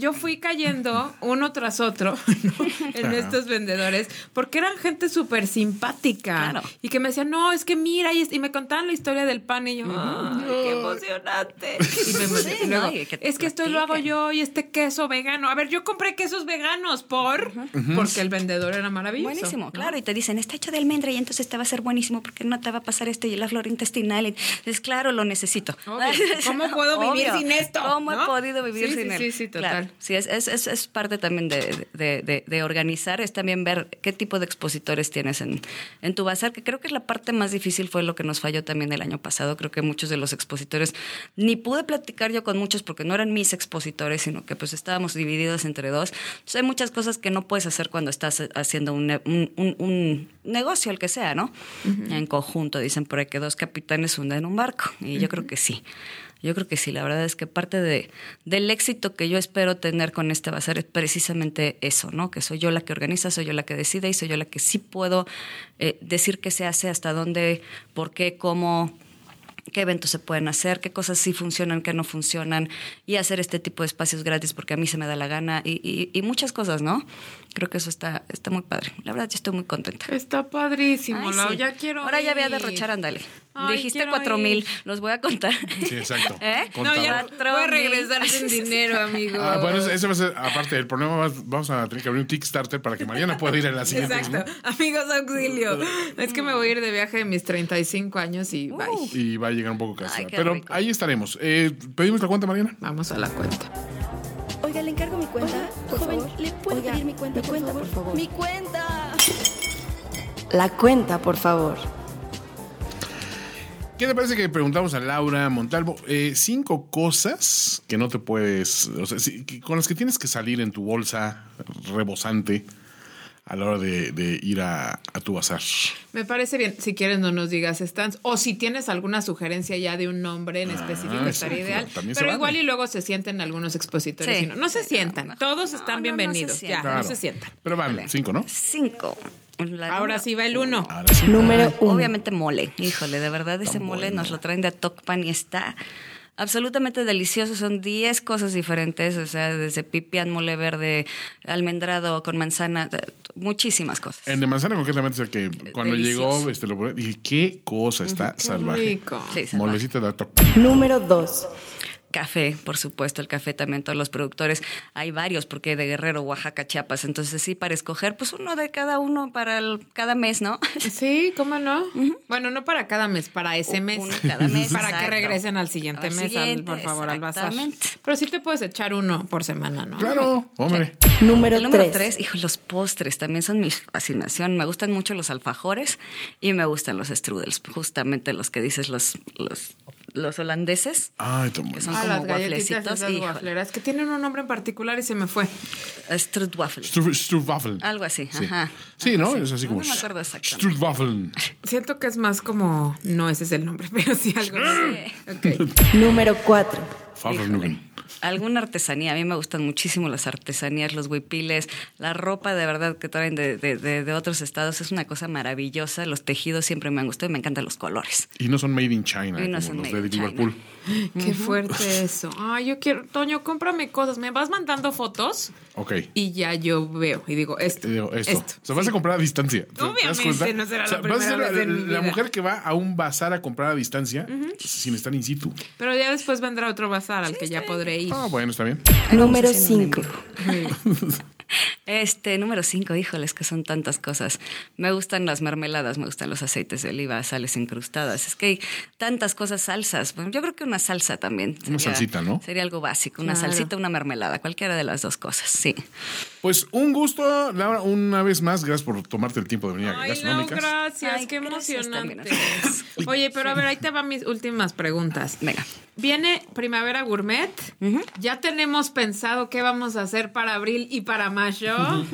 yo fui cayendo uno tras otro... en claro. estos vendedores, porque eran gente súper simpática claro. y que me decían, no, es que mira, y, y me contaban la historia del pan, y yo, ¡ay, qué emocionante! Y me emocioné. Sí, luego, no, y que es que esto lo hago yo, y este queso vegano. A ver, yo compré quesos veganos por... Uh-huh. Porque el vendedor era maravilloso. Buenísimo, ¿no? Claro, y te dicen, está hecho de almendra, y entonces te va a ser buenísimo, porque no te va a pasar esto y la flora intestinal. Y es claro, lo necesito. Obvio. ¿Cómo puedo vivir Obvio. sin esto? ¿Cómo ¿no? he podido vivir sí, sin sí, él? Sí, sí, total. Claro. Sí, es, es, es, es parte también de... de, de De, de organizar, es también ver qué tipo de expositores tienes en, en tu bazar, que creo que es la parte más difícil, fue lo que nos falló también el año pasado. Creo que muchos de los expositores, ni pude platicar yo con muchos porque no eran mis expositores, sino que pues estábamos divididos entre dos. Entonces hay muchas cosas que no puedes hacer cuando estás haciendo un, un, un, un negocio, el que sea, ¿no? Uh-huh. En conjunto, dicen por ahí que dos capitanes hunden un barco, y uh-huh. yo creo que sí. Yo creo que sí, la verdad es que parte de, del éxito que yo espero tener con este bazar es precisamente eso, ¿no? Que soy yo la que organiza, soy yo la que decide y soy yo la que sí puedo eh, decir qué se hace, hasta dónde, por qué, cómo, qué eventos se pueden hacer, qué cosas sí funcionan, qué no funcionan, y hacer este tipo de espacios gratis porque a mí se me da la gana y, y, y muchas cosas, ¿no? Creo que eso está, está muy padre. La verdad, yo estoy muy contenta. Está padrísimo, Ay, Lau, sí. ya quiero Ahora ir. ya voy a derrochar, ándale. Ay, dijiste cuatro mil, los voy a contar. Sí, exacto. ¿Eh? No, ya voy a regresar sin dinero, amigo. Ah, bueno, eso va a ser, aparte del problema, vamos a tener que abrir un Kickstarter para que Mariana pueda ir a la siguiente. Exacto. ¿No? Amigos, auxilio. Es que me voy a ir de viaje de mis treinta y cinco años y bye. Uh. Y va a llegar un poco cansada. Pero rico. Ahí estaremos. Eh, ¿Pedimos la cuenta, Mariana? Vamos a la cuenta. Oiga, le encargo mi cuenta. Oiga, joven, favor. ¿Le puedo Oiga, pedir mi cuenta, mi cuenta, por favor? ¡Mi cuenta! La cuenta, por favor. ¿Qué te parece que preguntamos a Laura Montalvo? Eh, cinco cosas que no te puedes... O sea, si, con las que tienes que salir en tu bolsa rebosante a la hora de, de ir a, a tu bazar. Me parece bien. Si quieres, no nos digas stands. O si tienes alguna sugerencia ya de un nombre en ah, específico, estaría ideal. Pero vale. igual y luego se sienten algunos expositores. Sí. Y no, no se sientan. Todos no, están no, bienvenidos. No se ya, claro. no se sientan. Pero van, vale. cinco, ¿no? Cinco. La Ahora uno. sí va el uno. Sí. Número uno. Obviamente mole. Híjole, de verdad, ese mole bueno. nos lo traen de Tocpan y está absolutamente delicioso. Son diez cosas diferentes, o sea, desde pipián, mole verde, almendrado, con manzana, muchísimas cosas. El de manzana concretamente es el que cuando delicioso. llegó, este, lo, dije, qué cosa, está uh-huh. salvaje. Rico. Sí, salvaje. Molecita de Tocpan. Número dos. Café, por supuesto, el café también, todos los productores, hay varios, porque de Guerrero, Oaxaca, Chiapas, entonces sí, para escoger, pues uno de cada uno para el, cada mes, ¿no? Sí, ¿cómo no? Uh-huh. Bueno, no para cada mes, para ese mes. Uno cada mes, para exacto. que regresen al siguiente al mes, siguiente, al, por favor, al bazar. Pero sí te puedes echar uno por semana, ¿no? Claro, hombre. Sí. Número el número tres. tres, hijo, los postres también son mi fascinación, me gustan mucho los alfajores y me gustan los strudels, justamente los que dices, los... los Los holandeses, Ay, que son ah, como las galletitas, esas waffleras, que tienen un nombre en particular y se me fue. Stroopwafel. Stroopwafel. Algo así, sí. ajá. Sí, algo ¿no? Así. Es así como... No me acuerdo exactamente. Stroopwafel. Siento que es más como... No, ese es el nombre, pero sí algo así. Okay. Número cuatro. Fácil, alguna artesanía. A mí me gustan muchísimo las artesanías, los huipiles, la ropa de verdad que traen de, de, de, de otros estados. Es una cosa maravillosa. Los tejidos siempre me han gustado y me encantan los colores. Y no son made in China, no como los de Liverpool. Qué uh-huh. fuerte eso. Ay, yo quiero... Toño, cómprame cosas. ¿Me vas mandando fotos? Ok. Y ya yo veo y digo, esto, digo, esto. esto. O sea, vas sí. a comprar a distancia. Obviamente no será la, o sea, primera vez la, en mi vida. La mujer que va a un bazar a comprar a distancia uh-huh. sin estar in situ. Pero ya después vendrá otro bazar al sí, que ya podré ir. Ah, oh, bueno, está bien. Número cinco. Este, número cinco, híjoles, que son tantas cosas. Me gustan las mermeladas, me gustan los aceites de oliva, sales incrustadas. Es que hay tantas cosas, salsas. Bueno, yo creo que una salsa también. Sería, una salsita, ¿no? Sería algo básico. Una claro. salsita, una mermelada, cualquiera de las dos cosas, sí. Pues un gusto, Laura, una vez más. Gracias por tomarte el tiempo de venir a Gastronómicas. No, gracias, Ay, qué emocionante. Oye, pero a ver, ahí te van mis últimas preguntas. Venga. Viene Primavera Gourmet. Uh-huh. Ya tenemos pensado qué vamos a hacer para abril y para mayo. Uh-huh.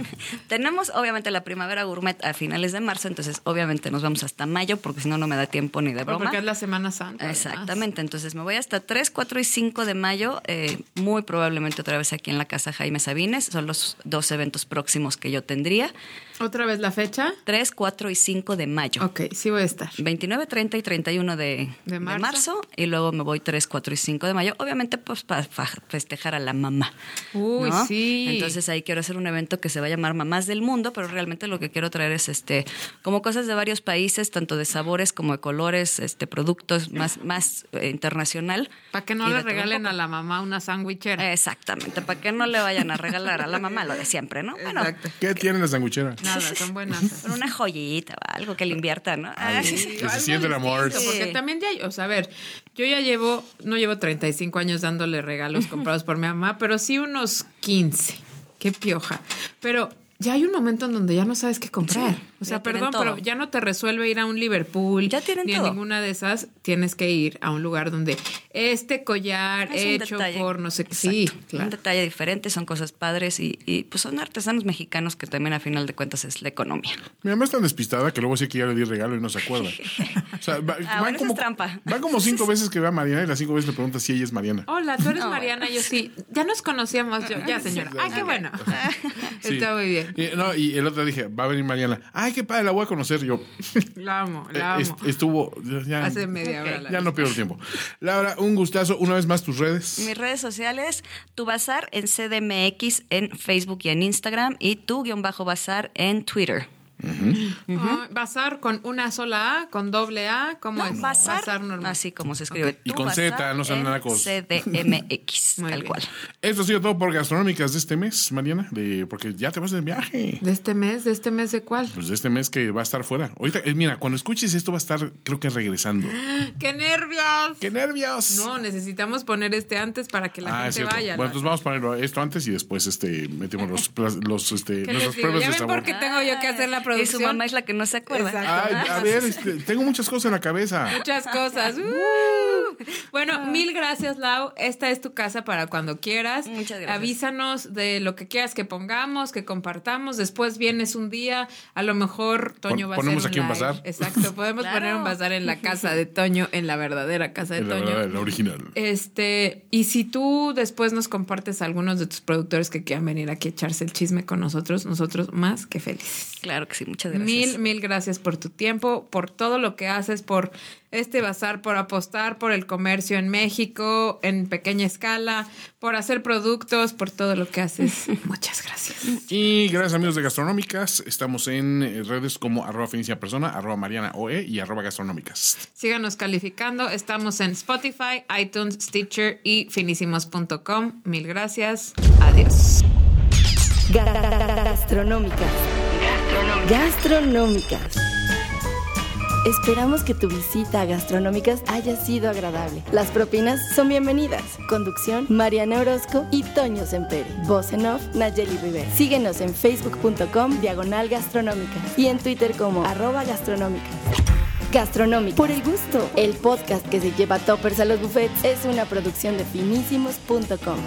Tenemos, obviamente, la Primavera Gourmet a finales de marzo. Entonces, obviamente, nos vamos hasta mayo, porque si no, no me da tiempo ni de broma. Porque es la Semana Santa. Exactamente. Además. Entonces, me voy hasta tres, cuatro y cinco de mayo. Eh, muy probablemente otra vez aquí en la Casa Jaime Sabines. Son los dos eventos próximos que yo tendría. ¿Otra vez la fecha? tres, cuatro y cinco de mayo. Ok, sí voy a estar. veintinueve, treinta y treinta y uno de, de, marzo. de marzo. Y luego me voy tres, cuatro y cinco de mayo. Obviamente, pues, para festejar a la mamá. Uy, ¿no? sí. Entonces, ahí quiero hacer un evento que se va a llamar Mamás del Mundo, pero realmente lo que quiero traer es este como cosas de varios países, tanto de sabores como de colores, este productos más, más eh, internacional. Para que no le regalen a la mamá una sandwichera. Exactamente, para que no le vayan a regalar a la mamá lo de siempre, ¿no? Bueno, exacto. ¿Qué que, tiene la sandwichera? Nada, son buenas. Una joyita, algo que le invierta, ¿no? Ay, Ay, sí, sí, que se siente el amor. Sí. Porque también ya, o sea, a ver, yo ya llevo, no llevo treinta y cinco años dándole regalos comprados por mi mamá, pero sí unos quince. Qué pioja. Pero ya hay un momento en donde ya no sabes qué comprar. Sí, o sea, perdón, todo. Pero ya no te resuelve ir a un Liverpool. Ya tienen ni todo. Ni a ninguna de esas. Tienes que ir a un lugar donde este collar es hecho por no sé qué. Sí, claro. Un detalle diferente, son cosas padres y, y pues son artesanos mexicanos que también a final de cuentas es la economía. Mi mamá es tan despistada que luego sí que ya le di regalo y no se acuerda. O sea, va, ah, van bueno, como, es trampa. Va como cinco veces que ve a Mariana y las cinco veces le pregunta si ella es Mariana. Hola, tú eres no. Mariana, yo sí. Ya nos conocíamos yo. Ya, señora. Ah, qué bueno. Sí. Está muy bien. Y, no, y el otro dije, va a venir Mariana. Ay, qué padre, la voy a conocer. Yo la amo, la amo. Estuvo ya, hace media hora. Ya, ya no pierdo tiempo. Laura, un gustazo. Una vez más, tus redes. Mis redes sociales, tu bazar en C D M X, en Facebook y en Instagram, y tu guión bajo bazar en Twitter. Uh-huh. Uh-huh. Bazar con una sola A, con doble A, como no, es bazar, bazar normal. Así como se escribe. Okay. Y con Z, no sean nada cosa. C D M X, tal bien. Cual. Esto ha sido todo por Gastronómicas de este mes, Mariana, de, porque ya te vas de viaje. ¿De este mes? ¿De este mes de cuál? Pues de este mes que va a estar fuera. Ahorita, eh, mira, cuando escuches esto va a estar, creo que regresando. ¡Qué nervios! ¡Qué nervios! No, necesitamos poner este antes para que la ah, gente cierto. Vaya. Bueno, entonces vamos a poner esto antes y después este metemos los, los este, nuestras pruebas ya de sabor. Porque tengo yo que hacer la producción. Y su mamá es la que no se acuerda. Ay, a ver, este, tengo muchas cosas en la cabeza. Muchas cosas. Uh. Bueno, mil gracias, Lau. Esta es tu casa para cuando quieras. Muchas gracias. Avísanos de lo que quieras que pongamos, que compartamos. Después vienes un día, a lo mejor Toño Pon, va a ponemos hacer un aquí live. Un bazar. Exacto, podemos claro. poner un bazar en la casa de Toño, en la verdadera casa de en Toño. La, la original. Este, y si tú después nos compartes a algunos de tus productores que quieran venir aquí a echarse el chisme con nosotros, nosotros más que felices. Claro que sí, muchas gracias. Mil, mil gracias por tu tiempo, por todo lo que haces, por este bazar, por apostar por el comercio en México, en pequeña escala, por hacer productos, por todo lo que haces. Muchas gracias. Y gracias, amigos de Gastronómicas. Estamos en redes como arroba finicia persona, arroba Mariana O E y arroba Gastronómicas. Síganos calificando. Estamos en Spotify, iTunes, Stitcher y finísimos punto com. Mil gracias. Adiós. Gastronómicas. Gastronómicas. Esperamos que tu visita a Gastronómicas haya sido agradable. Las propinas son bienvenidas. Conducción, Mariana Orozco y Toño Sempé. Voz en off, Nayeli Rivera. Síguenos en facebook punto com diagonal Gastronómicas y en Twitter como arroba Gastronómicas. Gastronómicas. Por el gusto. El podcast que se lleva toppers a los buffets es una producción de finísimos punto com.